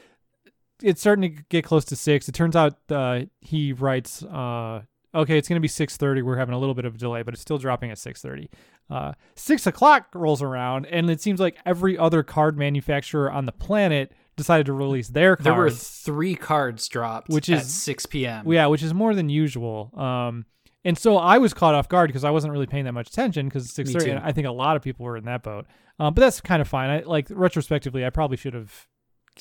It's starting to get close to six. It turns out uh, he writes, uh, okay, it's going to be six thirty. We're having a little bit of a delay, but it's still dropping at six thirty. Uh, six o'clock rolls around, and it seems like every other card manufacturer on the planet decided to release their cards. There were three cards dropped which is, at six p.m. Yeah, which is more than usual. Um, and so I was caught off guard because I wasn't really paying that much attention because it's six thirty, and I think a lot of people were in that boat. Um, but that's kind of fine. I, like, retrospectively, I probably should have...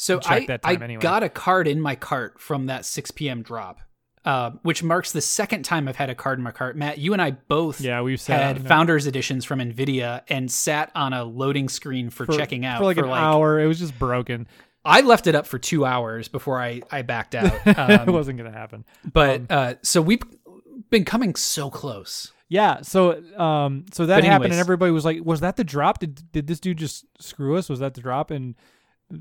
So I, I anyway. got a card in my cart from that six p.m. drop, uh, which marks the second time I've had a card in my cart. Matt, you and I both yeah, we've had Founders it. Editions from NVIDIA and sat on a loading screen for, for checking out. For like for an like, hour. It was just broken. I left it up for two hours before I, I backed out. Um, it wasn't going to happen. But um, uh, so we've been coming so close. Yeah, so um, so that happened and everybody was like, was that the drop? Did Did this dude just screw us? Was that the drop? And...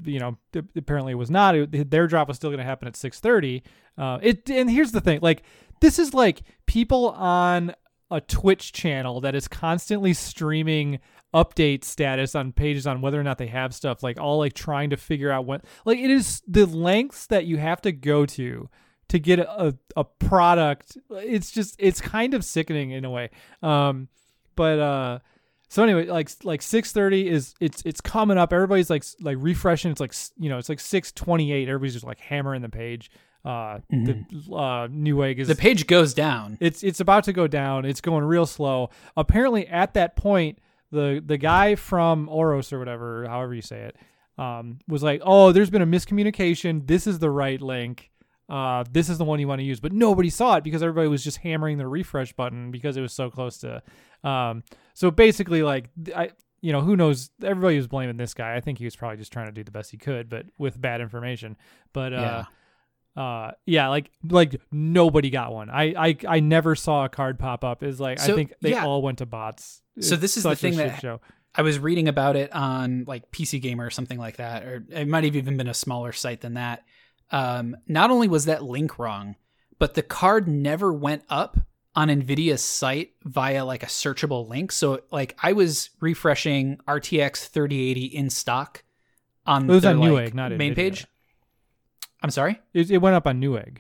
you know, apparently it was not. It, their drop was still going to happen at six thirty. Uh, it and here's the thing, like this is like people on a Twitch channel that is constantly streaming update status on pages on whether or not they have stuff, like all like trying to figure out what, like it is the lengths that you have to go to to get a, a product. It's just, it's kind of sickening in a way. Um, but, uh, So anyway, like like six thirty is it's it's coming up. Everybody's like like refreshing. It's like you know it's like six twenty-eight. Everybody's just like hammering the page. Uh, mm-hmm. The uh, Newegg is the page goes down. It's it's about to go down. It's going real slow. Apparently, at that point, the the guy from Oros or whatever, however you say it, um, was like, oh, there's been a miscommunication. This is the right link. Uh, this is the one you want to use, but nobody saw it because everybody was just hammering the refresh button because it was so close to, um, so basically like I, you know, who knows, everybody was blaming this guy. I think he was probably just trying to do the best he could, but with bad information, but, uh, yeah. uh, yeah, like, like nobody got one. I, I, I never saw a card pop up. It's like, so, I think they yeah. all went to bots. So it's this is the thing that show. I was reading about it on like P C Gamer or something like that, or it might've even been a smaller site than that. Um, not only was that link wrong, but the card never went up on NVIDIA's site via like a searchable link. So like I was refreshing R T X thirty eighty in stock on, it was their, on like, Newegg, not main NVIDIA. Page. I'm sorry. It, it went up on Newegg.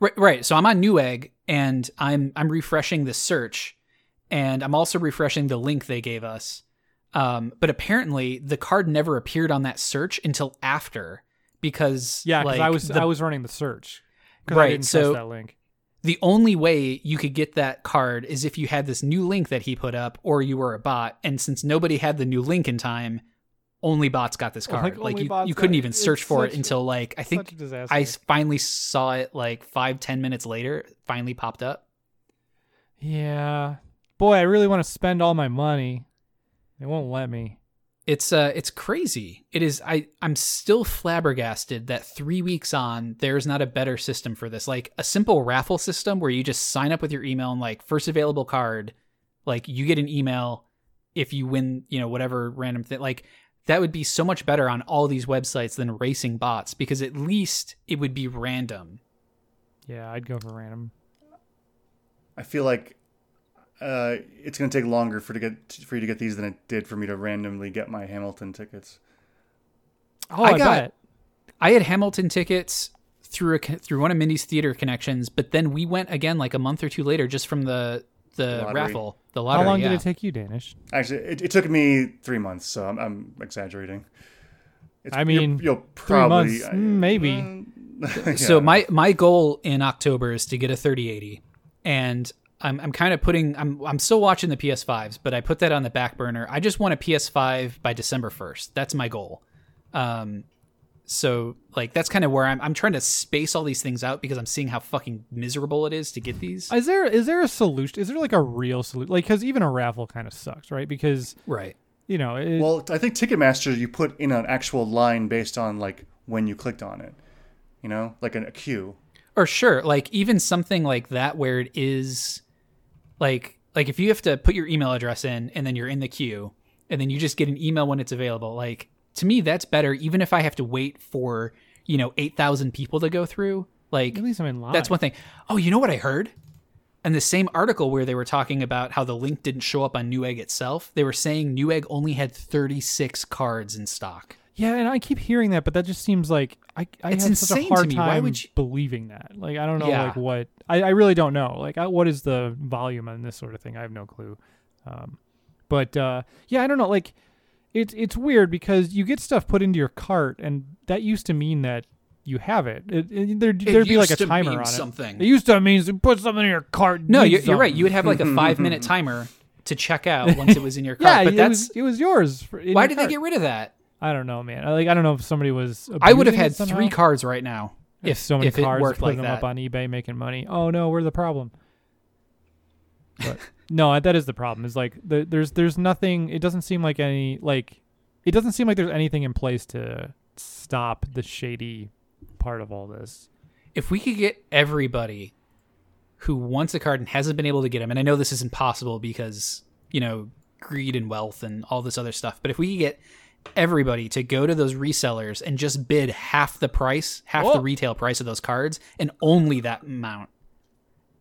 Right. Right. So I'm on Newegg and I'm, I'm refreshing the search and I'm also refreshing the link they gave us. Um, but apparently the card never appeared on that search until after. Because yeah, because like, I was the, I was running the search. Right, I didn't so trust that link. The only way you could get that card is if you had this new link that he put up, or you were a bot. And since nobody had the new link in time, only bots got this card. Like, like you, you couldn't got, even search for it until like I think I finally saw it like five ten minutes later. It finally popped up. Yeah, boy, I really want to spend all my money. They won't let me. It's uh, it's crazy. It is. I I'm still flabbergasted that three weeks on, there's not a better system for this. Like a simple raffle system where you just sign up with your email and like first available card, like you get an email if you win, you know, whatever random thing. Like that would be so much better on all these websites than racing bots because at least it would be random. Yeah, I'd go for random. I feel like. Uh, it's going to take longer for to get for you to get these than it did for me to randomly get my Hamilton tickets. Oh, I, I got it. I had Hamilton tickets through a, through one of Mindy's theater connections, but then we went again like a month or two later just from the the lottery. raffle. The lottery. How long yeah. did it take you, Danish? Actually, it, it took me three months, so I'm, I'm exaggerating. It's, I mean, you'll, you'll probably three months, I, maybe. Mm, yeah. So my my goal in October is to get a thirty eighty, and. I'm I'm kind of putting I'm I'm still watching the P S fives, but I put that on the back burner. I just want a P S five by December first. That's my goal. Um, so like that's kind of where I'm I'm trying to space all these things out because I'm seeing how fucking miserable it is to get these. Is there is there a solution? Is there like a real solution? Like because even a raffle kind of sucks, right? Because right. you know. It, well, I think Ticketmaster, you put in an actual line based on like when you clicked on it, you know, like an, a queue. Or sure, like even something like that where it is like, like if you have to put your email address in and then you're in the queue and then you just get an email when it's available, like to me, that's better. Even if I have to wait for, you know, eight thousand people to go through, like, at least I'm in line. That's one thing. Oh, you know what I heard? In the same article where they were talking about how the link didn't show up on Newegg itself, they were saying Newegg only had thirty-six cards in stock. Yeah, and I keep hearing that, but that just seems like I, I it's had such a hard time Why would you... believing that. Like, I don't know, yeah. like what I, I really don't know. Like, I, what is the volume on this sort of thing? I have no clue. Um, but uh, yeah, I don't know. Like, it's it's weird because you get stuff put into your cart, and that used to mean that you have it. It, it there, it there'd be like a timer on something. It. It used to mean to put something in your cart. No, you're, you're right. You would have like a five minute timer to check out once it was in your cart. yeah, but that's it was, it was yours. For, why did cart. They get rid of that? I don't know, man. Like, I don't know if somebody was. I would have had somehow. three cards right now if so many if cards it worked putting like them that. Up on eBay making money. Oh no, we're the problem. But, no, that is the problem. Is like the, there's there's nothing. It doesn't seem like any like. It doesn't seem like there's anything in place to stop the shady part of all this. If we could get everybody who wants a card and hasn't been able to get them, and I know this is impossible because you know greed and wealth and all this other stuff, but if we could get everybody to go to those resellers and just bid half the price, half Whoa. the retail price of those cards, and only that amount.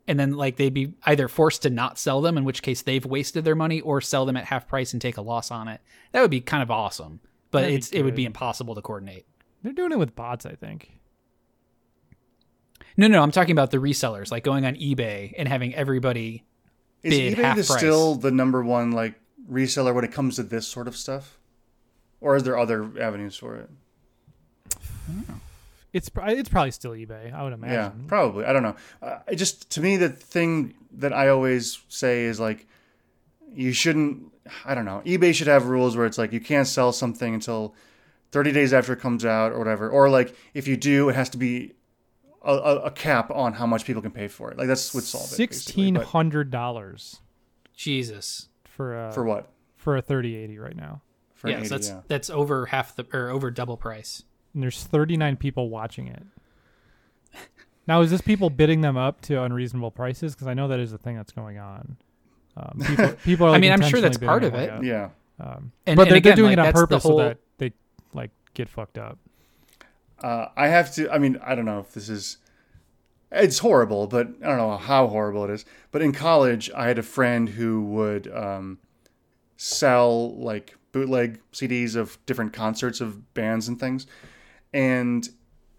And then like they'd be either forced to not sell them, in which case they've wasted their money, or sell them at half price and take a loss on it. That would be kind of awesome, but That'd it's it would be impossible to coordinate. They're doing it with bots, I think. No, no, I'm talking about the resellers, like going on eBay and having everybody Is bid half price. Is eBay still the number one like reseller when it comes to this sort of stuff? Or is there other avenues for it? I don't know. It's it's probably still eBay, I would imagine. Yeah, probably. I don't know. Uh, it just to me, the thing that I always say is like, you shouldn't. I don't know. eBay should have rules where it's like you can't sell something until thirty days after it comes out or whatever. Or like if you do, it has to be a, a, a cap on how much people can pay for it. Like that's what solved it. sixteen hundred dollars Jesus. For a, for what? For a thirty eighty right now. Yeah, eighty, so that's yeah. that's over half the or over double price. And there's thirty-nine people watching it. Now, is this people bidding them up to unreasonable prices? Because I know that is the thing that's going on. Um, people, people are. Like I mean, I'm sure that's part of it. Up. Yeah, um, and, but and they're, again, they're doing like, it on purpose whole... so that they like get fucked up. Uh, I have to. I mean, I don't know if this is. It's horrible, but I don't know how horrible it is. But in college, I had a friend who would um, sell like. bootleg C Ds of different concerts of bands and things, and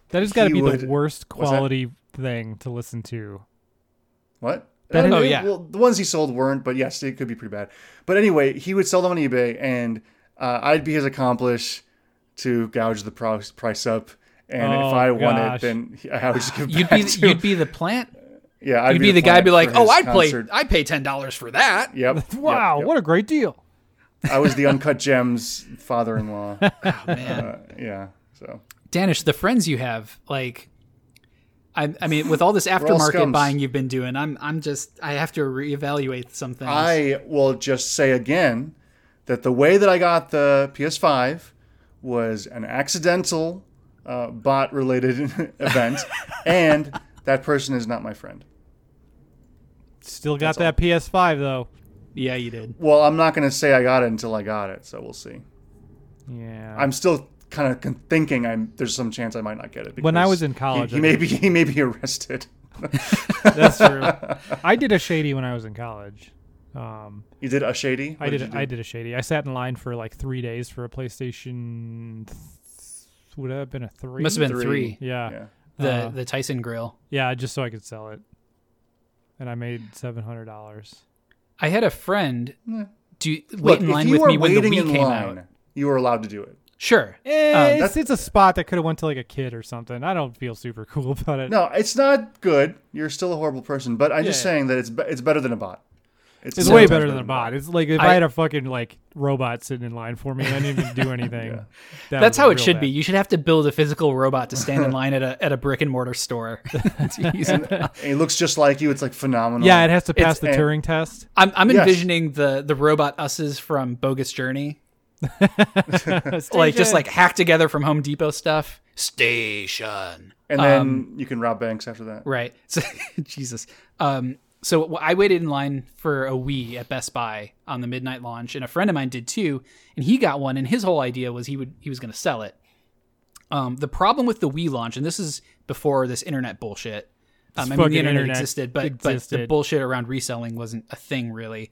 that has got to be would, the worst quality thing to listen to. What? That oh, yeah. Well, the ones he sold weren't, but yes, it could be pretty bad. But anyway, he would sell them on eBay, and uh, I'd be his accomplice to gouge the price, price up. And oh, if I gosh. won it, then I would just give you'd back be the, to You'd be the plant. Yeah, I'd you'd be, be the, the guy. Be like, oh, I'd play. I'd pay ten dollars for that. Yep. Wow, yep, yep. What a great deal. I was the Uncut Gems father-in-law. Oh, man. Uh, yeah. So, Danish, the friends you have, like, I, I mean, with all this aftermarket buying you've been doing, I'm, I'm just, I have to reevaluate some things. I will just say again that the way that I got the P S five was an accidental uh, bot-related event, and that person is not my friend. Still got That's that all. P S five though. Yeah, you did. Well, I'm not going to say I got it until I got it, so we'll see. Yeah. I'm still kind of thinking I'm there's some chance I might not get it. When I was in college. He, he, may, be, he may be arrested. That's true. I did a shady when I was in college. Um, you did a shady? What I did, did do? I did a shady. I sat in line for like three days for a PlayStation. Th- would it have been a three? Must have been three. three. Yeah. yeah. The, uh, the Tyson Grill. Yeah, just so I could sell it. And I made seven hundred dollars. I had a friend do wait Look, in line with me when the Wii came line, out. You were allowed to do it. Sure. Eh, um, it's, it's a spot that could have went to like a kid or something. I don't feel super cool about it. No, it's not good. You're still a horrible person. But I'm yeah, just yeah. saying that it's it's better than a bot. It's, it's way better than a bot. It's like if I, I had a fucking like robot sitting in line for me, I didn't even do anything. yeah. that That's how it should bad. be. You should have to build a physical robot to stand in line at a at a brick and mortar store. and it looks just like you. It's like phenomenal. Yeah, it has to pass it's, the Turing test. I'm I'm yes. envisioning the the robot Usses from Bogus Journey. Like just like hacked together from Home Depot stuff. Station. And then um, you can rob banks after that. Right. So, Jesus. Um, so I waited in line for a Wii at Best Buy on the midnight launch, and a friend of mine did too. And he got one, and his whole idea was he would he was going to sell it. Um, the problem with the Wii launch, and this is before this internet bullshit. Um, I mean, the internet, internet existed, but, existed, but the bullshit around reselling wasn't a thing really.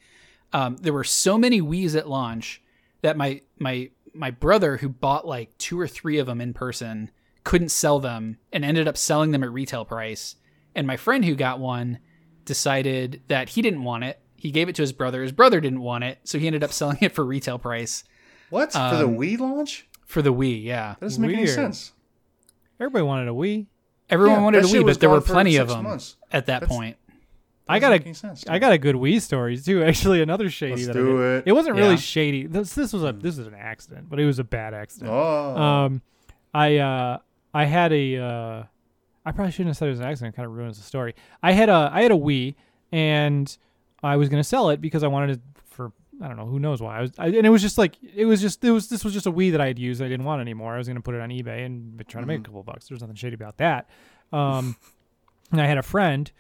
Um, there were so many Wiis at launch that my my my brother, who bought like two or three of them in person, couldn't sell them and ended up selling them at retail price. And my friend who got one decided that he didn't want it. He gave it to his brother. His brother didn't want it, so he ended up selling it for retail price. What? Um, for the Wii launch? For the Wii, yeah. That doesn't make Weird. any sense. Everybody wanted a Wii. Everyone yeah, wanted a Wii, but there were plenty of them months. at that That's, point. I got a sense, I got a good Wii story too. Actually, another shady. Let's that do I did. It. It wasn't yeah. really shady. This this was a this was an accident, but it was a bad accident. Oh. Um, I uh I had a uh, I probably shouldn't have said it was an accident. It kind of ruins the story. I had a I had a Wii, and I was gonna sell it because I wanted to, for I don't know who knows why. I was I, and it was just like it was just it was this was just a Wii that I had used that I didn't want anymore. I was gonna put it on eBay and try to mm-hmm. make a couple bucks. There's nothing shady about that. Um, and I had a friend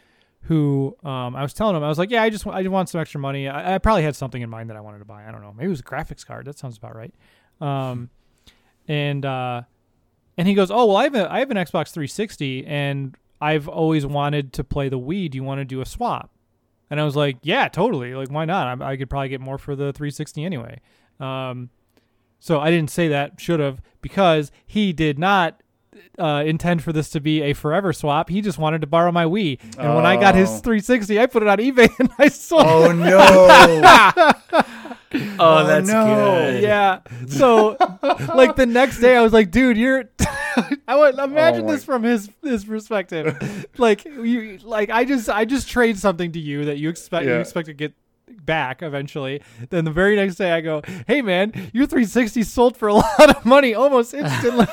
who um, I was telling him, I was like, yeah, I just I want some extra money. I, I probably had something in mind that I wanted to buy. I don't know. Maybe it was a graphics card. That sounds about right. Um, and uh, and he goes, oh, well, I have, a, I have an Xbox three sixty, and I've always wanted to play the Wii. Do you want to do a swap? And I was like, yeah, totally. Like, why not? I, I could probably get more for the three sixty anyway. Um, so I didn't say that, should have, because he did not Uh, intend for this to be a forever swap. He just wanted to borrow my Wii, and oh. when I got his three sixty, I put it on eBay and I sold oh, it. No. oh no! Oh, that's good. Yeah. So, like the next day, I was like, "Dude, you're." I would imagine oh this from his his perspective. Like you, like I just I just trade something to you that you expect yeah. you expect to get back eventually. Then the very next day I go, hey man, your three sixty sold for a lot of money almost instantly.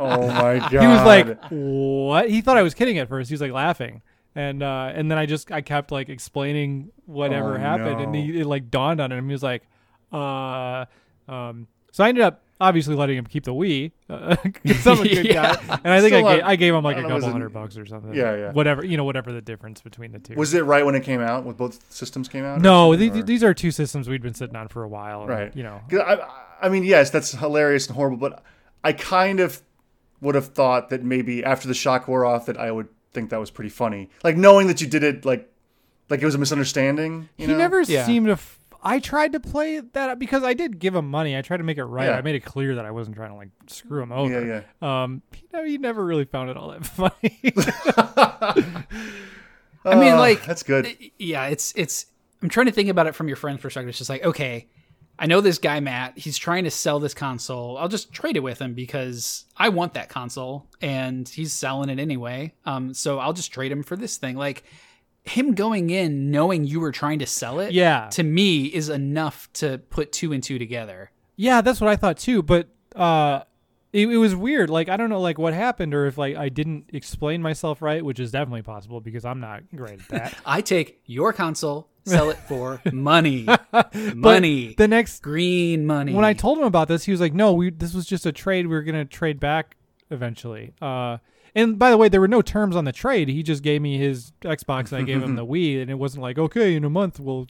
Oh my god. He was like, what? He thought I was kidding at first. He was like laughing. And uh and then I just I kept like explaining whatever oh, happened no. and he, it like dawned on him. He was like, uh um so I ended up obviously letting him keep the Wii. Uh, I'm a good yeah. guy. And I think I gave, I gave him like a couple know, hundred it, bucks or something. Yeah, yeah. Whatever, you know, whatever the difference between the two. Was it right when it came out, when both systems came out? No, the, these are two systems we'd been sitting on for a while. And, right. You know. I, I mean, yes, that's hilarious and horrible, but I kind of would have thought that maybe after the shock wore off that I would think that was pretty funny. Like knowing that you did it like like it was a misunderstanding. You he know? never yeah. seemed to... F- I tried to play that because I did give him money. I tried to make it right. Yeah. I made it clear that I wasn't trying to like screw him over. Yeah, yeah. Um, you know, he never really found it all that funny. I mean, like uh, that's good. Yeah, it's it's. I'm trying to think about it from your friend's perspective. It's just like, okay, I know this guy Matt. He's trying to sell this console. I'll just trade it with him because I want that console, and he's selling it anyway. Um, so I'll just trade him for this thing, like. Him going in knowing you were trying to sell it yeah. to me is enough to put two and two together. Yeah, that's what I thought too, but uh it, it was weird. Like I don't know like what happened or if like I didn't explain myself right, which is definitely possible because I'm not great at that. I take your console, sell it for money. Money. The next green money. When I told him about this, he was like, "No, we this was just a trade. We were going to trade back eventually." Uh And by the way, there were no terms on the trade. He just gave me his Xbox. I gave him the Wii, and it wasn't like, okay, in a month we'll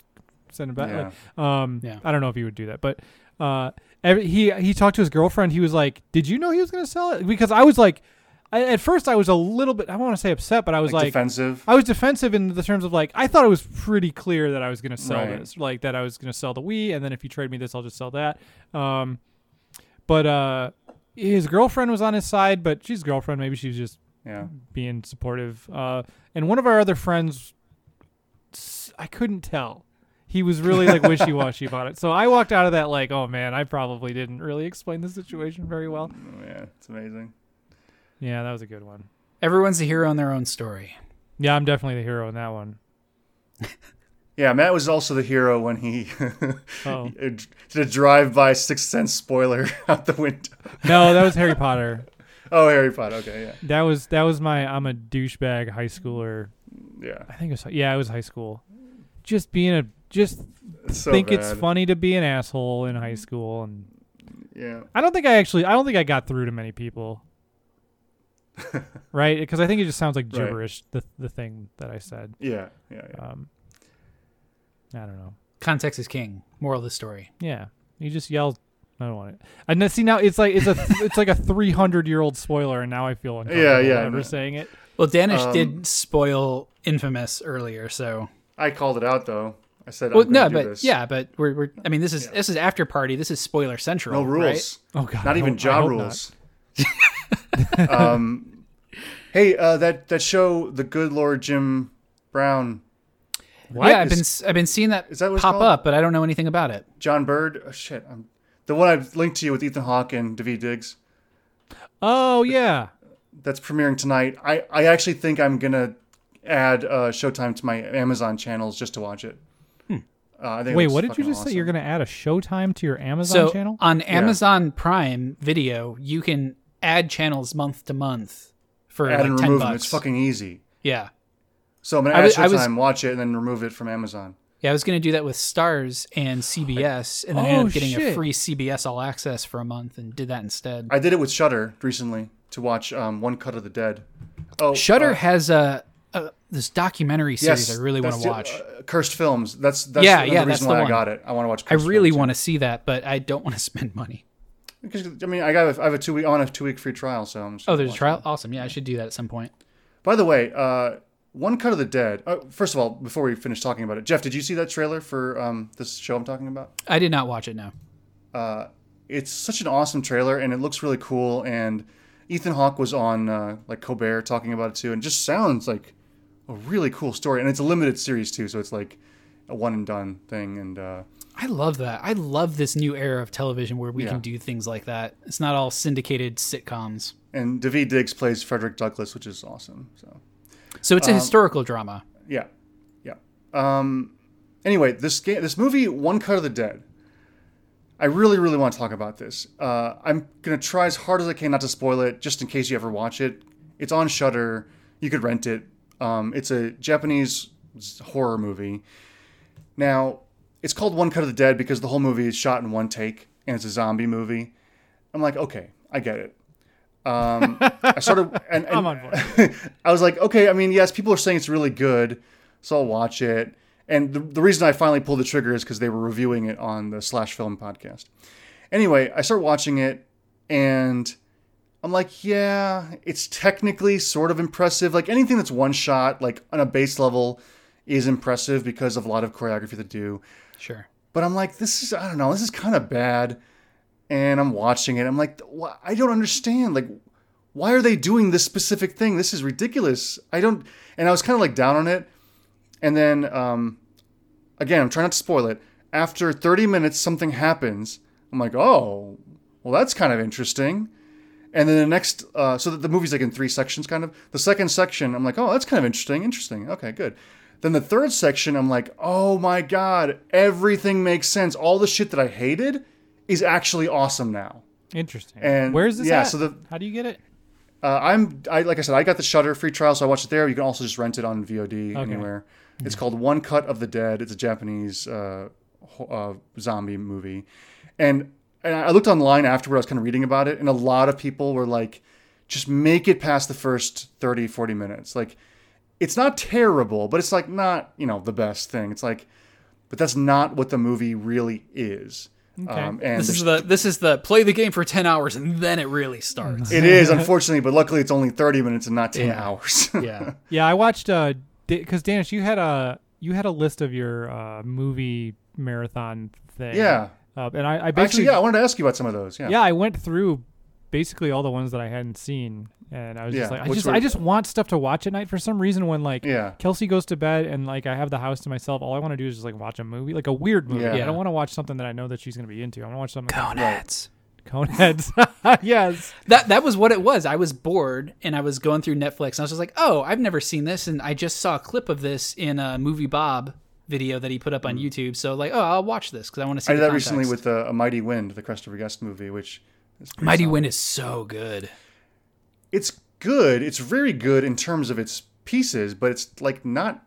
send it back. Yeah. Um, yeah. I don't know if he would do that, but uh, every, he he talked to his girlfriend. He was like, "Did you know he was going to sell it?" Because I was like, I, at first I was a little bit. I don't want to say upset, but I was like, like defensive. I was defensive in the terms of like I thought it was pretty clear that I was going to sell right. this, like that I was going to sell the Wii, and then if you trade me this, I'll just sell that. Um, but. Uh, His girlfriend was on his side, but she's girlfriend. Maybe she was just yeah. being supportive. Uh, and one of our other friends, I couldn't tell. He was really like wishy-washy about it. So I walked out of that like, oh man, I probably didn't really explain the situation very well. Oh, yeah, it's amazing. Yeah, that was a good one. Everyone's a hero in their own story. Yeah, I'm definitely the hero in that one. Yeah, Matt was also the hero when he oh. did a drive-by Sixth Sense spoiler out the window. No, that was Harry Potter. Oh, Harry Potter. Okay, yeah. That was that was my I'm a douchebag high schooler. Yeah, I think it was. Yeah, it was high school. Just being a just so think bad. It's funny to be an asshole in high school, and yeah, I don't think I actually, I don't think I got through to many people, right? Because I think it just sounds like gibberish. Right. The the thing that I said. Yeah, yeah, yeah. Um, I don't know. Context is king. Moral of the story. Yeah, you just yell. I don't want it. And see, now it's like it's a it's like a three hundred year old spoiler, and now I feel uncomfortable yeah, yeah, ever yeah. saying it. Well, Danish um, did spoil Infamous earlier, so I called it out though. I said, well, I'm no, do but this. yeah, but we're, we're I mean, this is yeah. this is after party. This is spoiler central. No rules. Right? Oh god, not even Ja rules. um, hey, uh, that that show, The Good Lord Jim Brown. What? Yeah, I've is, been I've been seeing that, that pop called? up, but I don't know anything about it. John Bird. Oh, shit, I'm. The one I've linked to you with Ethan Hawke and Daveed Diggs. Oh, yeah. That's premiering tonight. I, I actually think I'm going to add uh, Showtime to my Amazon channels just to watch it. Hmm. Uh, I think Wait, it what did you just awesome. say? You're going to add a Showtime to your Amazon so channel? On Amazon yeah. Prime Video, you can add channels month to month for add like and ten remove bucks. Them. It's fucking easy. Yeah. So I'm going to add was, Showtime, was, watch it, and then remove it from Amazon. Yeah, I was going to do that with Starz and C B S, and then oh, I ended up getting shit. a free C B S All Access for a month and did that instead. I did it with Shudder recently to watch um, One Cut of the Dead. Oh, Shudder uh, has a, a this documentary series yes, I really want to watch. Uh, Cursed Films. That's, that's yeah, the, yeah, the reason that's why the I got it. I want to watch Cursed Films. I really want to see that, but I don't want to spend money. Because, I mean, I got a, I have a two week on a two week free trial, so I'm just Oh, there's a trial? That. Awesome. Yeah, I should do that at some point. By the way, uh, One Cut of the Dead. Uh, first of all, before we finish talking about it, Jeff, did you see that trailer for um, this show I'm talking about? I did not watch it, no. Uh, it's such an awesome trailer, and it looks really cool. And Ethan Hawke was on uh, like Colbert talking about it too, and it just sounds like a really cool story. And it's a limited series too, so it's like a one and done thing. And uh, I love that. I love this new era of television where we yeah. can do things like that. It's not all syndicated sitcoms. And Daveed Diggs plays Frederick Douglass, which is awesome. So. So it's a um, historical drama. Yeah, yeah. Um, anyway, this game, this movie, One Cut of the Dead. I really, really want to talk about this. Uh, I'm gonna try as hard as I can not to spoil it, just in case you ever watch it. It's on Shudder. You could rent it. Um, it's a Japanese horror movie. Now, it's called One Cut of the Dead because the whole movie is shot in one take, and it's a zombie movie. I'm like, okay, I get it. um I started and, and I'm on board. I was like, okay, I mean, yes, people are saying it's really good, so I'll watch it. And the, the reason I finally pulled the trigger is because they were reviewing it on the Slash Film podcast. Anyway, I start watching it and I'm like, yeah, it's technically sort of impressive. Like anything that's one shot, like on a base level, is impressive because of a lot of choreography to do. Sure. But I'm like, this is, I don't know, this is kind of bad. And I'm watching it. I'm like, I don't understand. Like, why are they doing this specific thing? This is ridiculous. I don't. And I was kind of like down on it. And then, um, again, I'm trying not to spoil it. After thirty minutes, something happens. I'm like, oh, well, that's kind of interesting. And then the next, uh, so the movie's like in three sections, kind of. The second section, I'm like, oh, that's kind of interesting. Interesting. Okay, good. Then the third section, I'm like, oh my God, everything makes sense. All the shit that I hated is actually awesome now. Interesting. And where is this yeah, at? So the, How do you get it? Uh, I'm I like I said, I got the Shudder free trial, so I watched it there. You can also just rent it on V O D okay. anywhere. Mm-hmm. It's called One Cut of the Dead. It's a Japanese uh, uh, zombie movie. And and I looked online afterward. I was kind of reading about it, and a lot of people were like, just make it past the first thirty, forty minutes. Like, it's not terrible, but it's like not, you know, the best thing. It's like, but that's not what the movie really is. Okay. Um, and this is the this is the play the game for ten hours and then it really starts. It is, unfortunately, but luckily it's only thirty minutes and not ten yeah. hours. yeah, yeah. I watched uh because Danish, you had a you had a list of your uh, movie marathon thing. Yeah, uh, and I, I actually yeah I wanted to ask you about some of those. Yeah, yeah. I went through basically all the ones that I hadn't seen, and I was yeah. just like, I Which just were, I just want stuff to watch at night for some reason. When like yeah. Kelsey goes to bed and like I have the house to myself, all I want to do is just like watch a movie, like a weird movie. Yeah. I don't want to watch something that I know that she's gonna be into. I want to watch something. Coneheads. Coneheads. yes. That that was what it was. I was bored and I was going through Netflix and I was just like, oh, I've never seen this, and I just saw a clip of this in a Movie Bob video that he put up on mm-hmm. YouTube. So like, oh, I'll watch this because I want to see. I did the that context. recently with uh, A Mighty Wind, the Christopher Guest movie, which. Mighty Wind is so good. It's good. It's very good in terms of its pieces, but it's like not.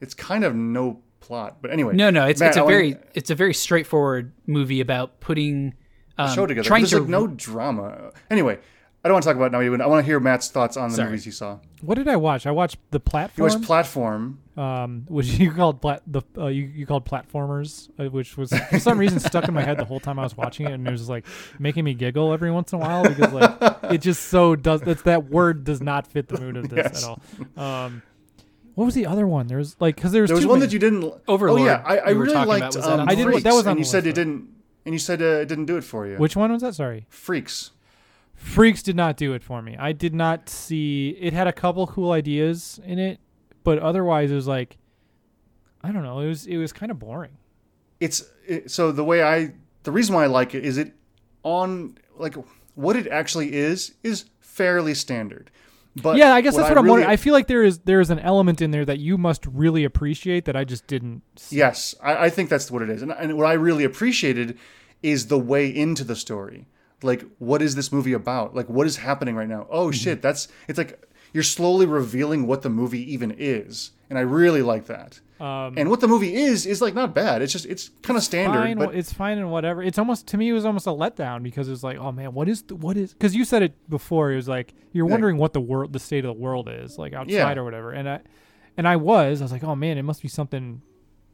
It's kind of no plot. But anyway, no, no, it's Matt, it's a I very like, it's a very straightforward movie about putting um, a show together. Trying There's to like no drama. Anyway, I don't want to talk about it now. I want to hear Matt's thoughts on the Sorry. movies you saw. What did I watch? I watched The Platform. You watched Platform, um, which you called plat the uh, you, you called Platformers, uh, which was for some reason stuck in my head the whole time I was watching it, and it was like making me giggle every once in a while because like it just so does it's, that word does not fit the mood of this yes. at all. Um, What was the other one? There was like because there was, there was one minutes. that you didn't Overlord. Oh yeah, I, I really liked. About, um, I did. Freaks, that was on. And you said it didn't. And you said uh, it didn't do it for you. Which one was that? Sorry. Freaks. Freaks did not do it for me. I did not see. It had a couple cool ideas in it, but otherwise it was like, I don't know. It was it was kind of boring. It's it, so the way I the reason why I like it is it on like what it actually is is fairly standard. But yeah, I guess that's what I I'm really, wondering. I feel like there is there is an element in there that you must really appreciate that I just didn't see. Yes, I, I think that's what it is. And, and what I really appreciated is the way into the story. Like, what is this movie about? Like, what is happening right now? Oh, mm-hmm. shit, that's... It's like you're slowly revealing what the movie even is. And I really like that. Um, and what the movie is, is like not bad. It's just, it's kind of standard. Fine, but it's fine and whatever. It's almost, to me, it was almost a letdown because it was like, oh man, what is, the, what is, because you said it before. It was like, you're wondering like, what the world, the state of the world is like outside yeah. or whatever. And I, and I was, I was like, oh man, it must be something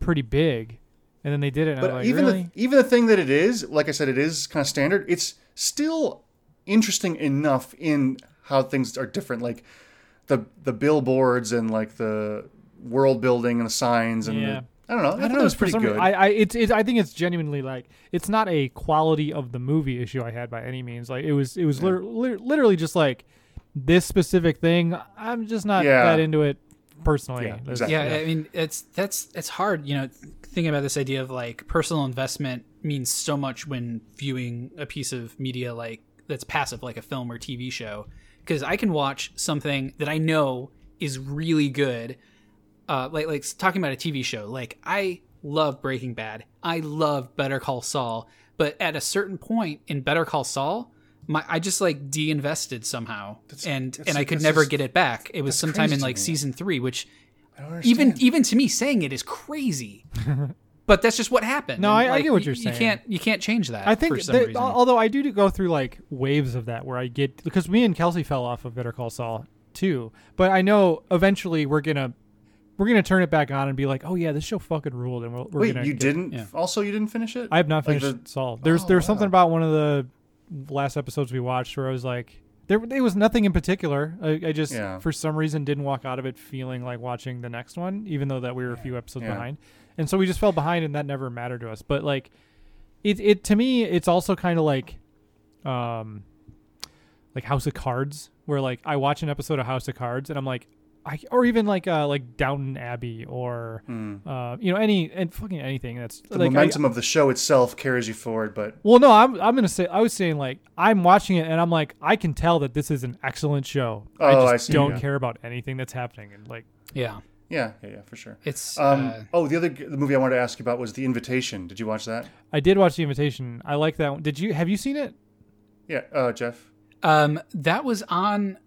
pretty big. And then they did it. And but I was like, even, really? the, even the thing that it is, like I said, it is kind of standard. It's still interesting enough in how things are different. Like the, the billboards and like the, world building and the signs and yeah. the, I don't know. I, I don't thought know, it was pretty good. I, I, it's, it, I think it's genuinely like it's not a quality of the movie issue I had by any means. Like it was, it was yeah. li- li- literally just like this specific thing. I'm just not yeah. that into it personally. Yeah, exactly. yeah, yeah, I mean, it's that's it's hard, you know, thinking about this idea of like personal investment means so much when viewing a piece of media like that's passive, like a film or T V show, because I can watch something that I know is really good. Uh, like like talking about a T V show, like I love Breaking Bad. I love Better Call Saul. But at a certain point in Better Call Saul, my I just like de-invested somehow, that's, and that's, and I could never just, get it back. It was sometime in like season three, which I don't even even to me saying it is crazy. But that's just what happened. No, and, I, like, I get what you're you, saying. You can't you can't change that. I think for some that, reason. Although I do go through like waves of that where I get because me and Kelsey fell off of Better Call Saul too. But I know eventually we're gonna. We're going to turn it back on and be like, oh, yeah, this show fucking ruled. And we're, we're Wait, gonna you didn't? Yeah. Also, you didn't finish it? I have not finished like the, Saul. There's, oh, there's wow. something about one of the last episodes we watched where I was like, there, it was nothing in particular. I, I just, yeah. for some reason, didn't walk out of it feeling like watching the next one, even though that we were a few episodes yeah. behind. And so we just fell behind, and that never mattered to us. But, like, it, it to me, it's also kind of like, um, like House of Cards, where, like, I watch an episode of House of Cards, and I'm like, I, or even like uh, like Downton Abbey or mm. uh, you know any and fucking anything that's the like, momentum I, of the show itself carries you forward. But well, no, I'm I'm gonna say I was saying like I'm watching it and I'm like I can tell that this is an excellent show. Oh, I just I see, don't yeah. care about anything that's happening and like yeah yeah yeah yeah for sure. It's um, uh, oh the other the movie I wanted to ask you about was The Invitation. Did you watch that? I did watch The Invitation. I like that one. Did you have you seen it? Yeah, uh, Jeff. Um, that was on.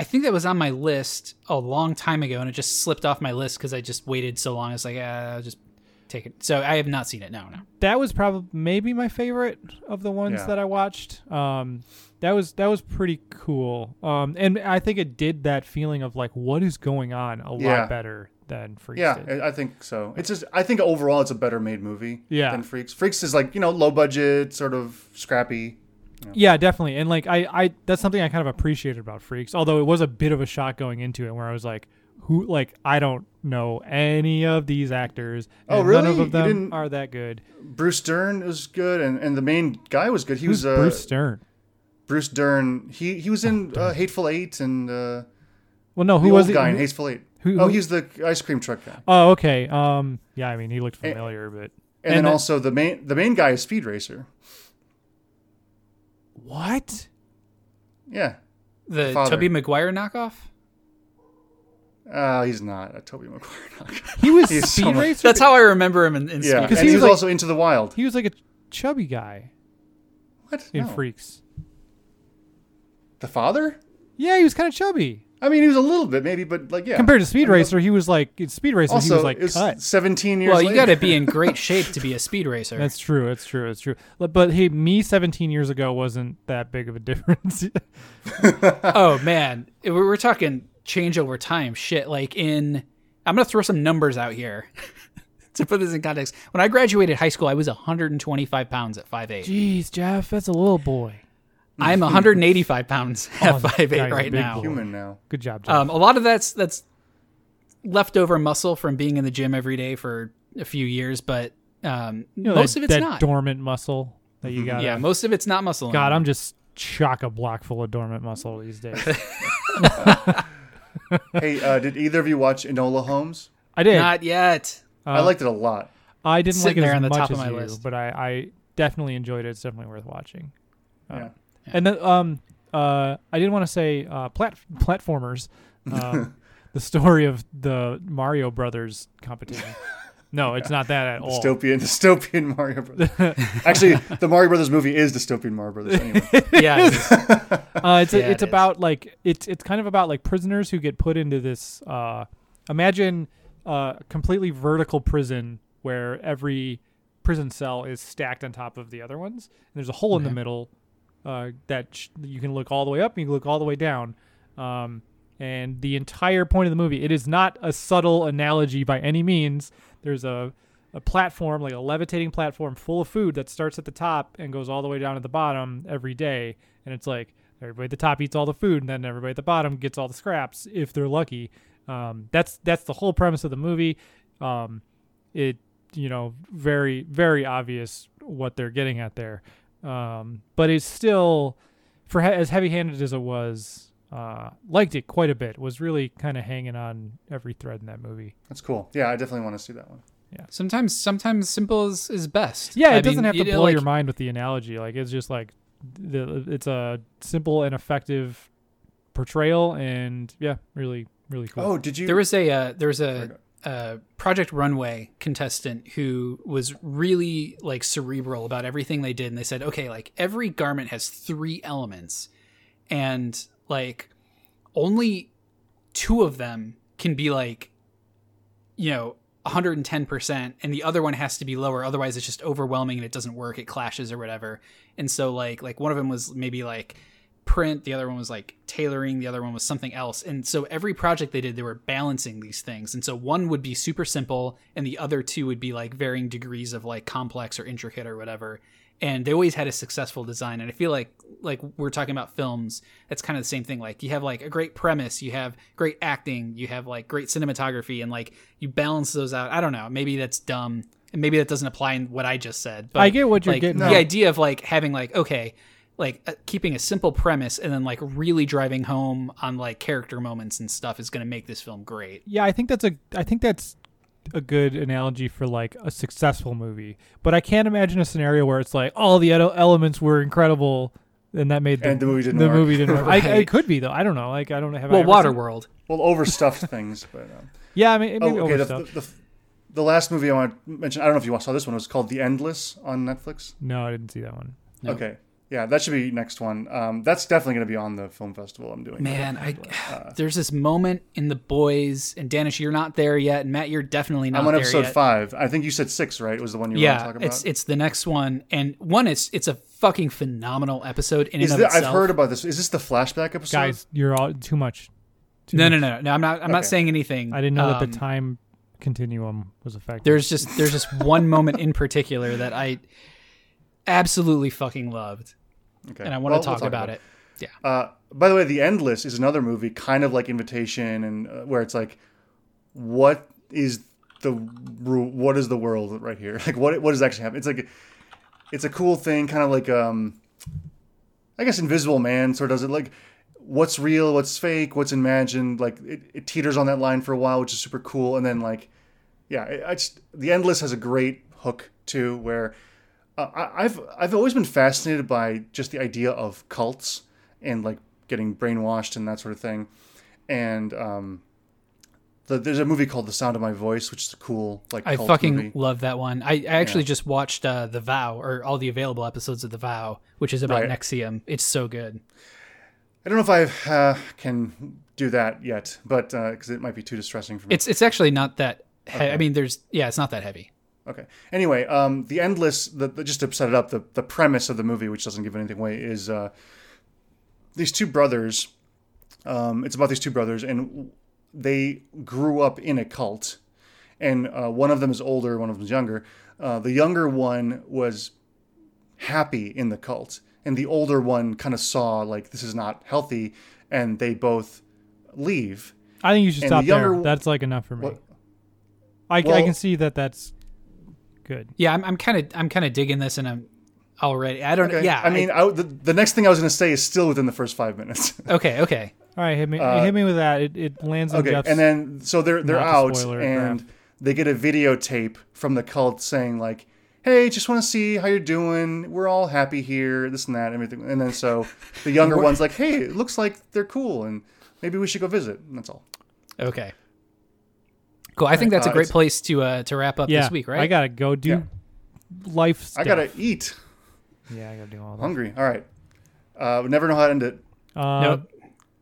I think that was on my list a long time ago, and it just slipped off my list because I just waited so long. It's like, uh, I'll just take it. So I have not seen it. No, no. That was probably maybe my favorite of the ones yeah. that I watched. Um, that was that was pretty cool. Um, and I think it did that feeling of like, what is going on a yeah. lot better than Freaks. Yeah, did. I think so. It's just I think overall it's a better made movie yeah. than Freaks. Freaks is like you know low budget, sort of scrappy. Yeah. yeah, definitely. And like I, I that's something I kind of appreciated about Freaks, although it was a bit of a shock going into it where I was like, who like I don't know any of these actors. And oh really? None of them are that good. Bruce Dern was good and, and the main guy was good. He Who's was uh, Bruce Dern. Bruce Dern. He he was in uh, Hateful Eight and uh Well no, who the was old it? guy who, in Hateful Eight? Who, who, oh, he's the ice cream truck guy. Oh, okay. Um yeah, I mean, he looked familiar and, but and, and then the, also the main the main guy is Speed Racer. What? Yeah. The Father. Tobey Maguire knockoff? Uh, he's not a Tobey Maguire knockoff. He was Speed so Racer? That's how I remember him in, in yeah. Speed Racer. He was like, also Into the Wild. He was like a chubby guy. What? In no. Freaks. The Father? Yeah, he was kind of chubby. I mean, he was a little bit, maybe, but like, yeah. Compared to Speed Racer, he was like, Speed Racer, also, he was like, cut. seventeen years Well, you got to be in great shape to be a Speed Racer. That's true. That's true. That's true. But hey, me seventeen years ago wasn't that big of a difference. Oh, man. We're talking change over time shit. Like, in, I'm going to throw some numbers out here to put this in context. When I graduated high school, I was one hundred twenty-five pounds at five eight Jeez, Jeff, that's a little boy. I'm one hundred eighty-five pounds at five eight right now. Human now. Good job, Jeff. Um, a lot of that's that's leftover muscle from being in the gym every day for a few years, but um, you know, most that, of it's that not. That dormant muscle that you got. Yeah, most of it's not muscle. God, anymore. I'm just chock-a-block full of dormant muscle these days. Hey, uh, did either of you watch Enola Holmes? I did. Not yet. Uh, I liked it a lot. I didn't Sitting like it as on the much top as of my you, list. But I, I definitely enjoyed it. It's definitely worth watching. Uh, yeah. And then um, uh, I did want to say uh, plat- platformers, uh, the story of the Mario Brothers competition. No, it's yeah. not that at all. Dystopian, dystopian Mario Brothers. Actually, the Mario Brothers movie is dystopian Mario Brothers anyway. Yeah, it is. uh, it's yeah, a, it's it about is. like it's it's kind of about like prisoners who get put into this. Uh, imagine a uh, completely vertical prison where every prison cell is stacked on top of the other ones, and there's a hole okay. in the middle. Uh, that sh- you can look all the way up and you can look all the way down. Um, and the entire point of the movie, it is not a subtle analogy by any means. There's a, a platform, like a levitating platform full of food that starts at the top and goes all the way down to the bottom every day. And it's like everybody at the top eats all the food and then everybody at the bottom gets all the scraps if they're lucky. Um, that's that's the whole premise of the movie. Um, it, you know, very, very obvious what they're getting at there. Um, but it's still, for he- as heavy-handed as it was, uh, liked it quite a bit. Was really kind of hanging on every thread in that movie. That's cool. Yeah, I definitely want to see that one. Yeah. Sometimes, sometimes simple is, is best. Yeah, it I doesn't mean, have to it, blow like, your mind with the analogy. Like it's just like the, it's a simple and effective portrayal, and yeah, really, really cool. Oh, did you? There was a uh, there was a. Uh, Project Runway contestant who was really like cerebral about everything they did, and they said, okay, like every garment has three elements and like only two of them can be like, you know, one hundred ten percent and the other one has to be lower, otherwise it's just overwhelming and it doesn't work, it clashes or whatever. And so like like one of them was maybe like print, the other one was like tailoring, the other one was something else. And so every project they did, they were balancing these things. And so one would be super simple and the other two would be like varying degrees of like complex or intricate or whatever. And they always had a successful design. And I feel like like we're talking about films, that's kind of the same thing. Like you have like a great premise, you have great acting, you have like great cinematography, and like you balance those out. I don't know, maybe that's dumb and maybe that doesn't apply in what I just said, but I get what you're like, getting the at. idea of like having like okay like uh, keeping a simple premise and then like really driving home on like character moments and stuff is going to make this film great. Yeah. I think that's a, I think that's a good analogy for like a successful movie, but I can't imagine a scenario where it's like all the ele- elements were incredible and that made the, and the movie didn't the work. Movie didn't work. Right. I, it could be though. I don't know. Like I don't have well, Waterworld. Seen... Well, overstuffed things, but um... yeah, I mean, it oh, okay, overstuffed. The, the, the... the last movie I want to mention, I don't know if you saw this one, it was called The Endless on Netflix. No, I didn't see that one. No. Okay. Yeah, that should be next one. Um, that's definitely going to be on the film festival I'm doing. Man, I, uh, there's this moment in The Boys, and Danish, you're not there yet, and Matt, you're definitely not there yet. I'm on episode five. I think you said six, right? It was the one you yeah, were talking about. Yeah, it's it's the next one, and one is it's a fucking phenomenal episode in is and of the, I've heard about this. Is this the flashback episode? Guys, you're all too much. Too no, much. no, no, no. I'm not. I'm okay. not saying anything. I didn't know um, that the time continuum was affected. There's just there's just one moment in particular that I absolutely fucking loved. Okay. And I want well, to talk, we'll talk about, about it. it. Yeah. Uh, by the way, The Endless is another movie, kind of like Invitation, and uh, where it's like, what is the what is the world right here? Like, what what is actually happening? It's like, it's a cool thing, kind of like, um, I guess Invisible Man sort of does it. Like, what's real, what's fake, what's imagined. Like, it, it teeters on that line for a while, which is super cool. And then like, yeah, it, it's The Endless has a great hook too, where. Uh, I've I've always been fascinated by just the idea of cults and like getting brainwashed and that sort of thing, and um, the, there's a movie called The Sound of My Voice, which is a cool like I cult fucking movie. Love that one. I, I actually yeah. just watched uh, The Vow, or all the available episodes of The Vow, which is about right. Nexium. It's so good. I don't know if I uh, can do that yet, but because uh, it might be too distressing for me. It's it's actually not that. He- okay. I mean, there's yeah, it's not that heavy. Okay. Anyway, um, the Endless. The, the, just to set it up, the the premise of the movie, which doesn't give anything away, is uh, these two brothers. Um, it's about these two brothers, and they grew up in a cult. And uh, one of them is older, one of them is younger. Uh, the younger one was happy in the cult, and the older one kind of saw, like, this is not healthy, and they both leave. I think you should and stop the there. W- that's, like, enough for me. Well, I, well, I can see that that's good. Yeah, I'm kind of I'm kind of digging this, and I'm already... I don't know. Okay. Yeah, I mean, I, I, the, the next thing I was going to say is still within the first five minutes. Okay, okay. All right, hit me uh, hit me with that. It, it lands on okay, Jeff's... Okay, and then, so they're, they're out, and... Crap. They get a videotape from the cult saying, like, hey, just want to see how you're doing. We're all happy here, this and that, everything. And then so the younger one's like, hey, it looks like they're cool, and maybe we should go visit. And that's all. Okay. Cool. I all think right, that's uh, a great place to uh, to wrap up yeah, this week, right? I got to go do yeah. life stuff. I got to eat. Yeah, I got to do all that. Hungry. All right. Uh, we never know how to end it. Uh, nope.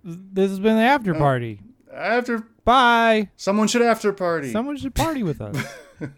This has been the after party. Uh, after Bye. Someone should after party. Someone should party with us.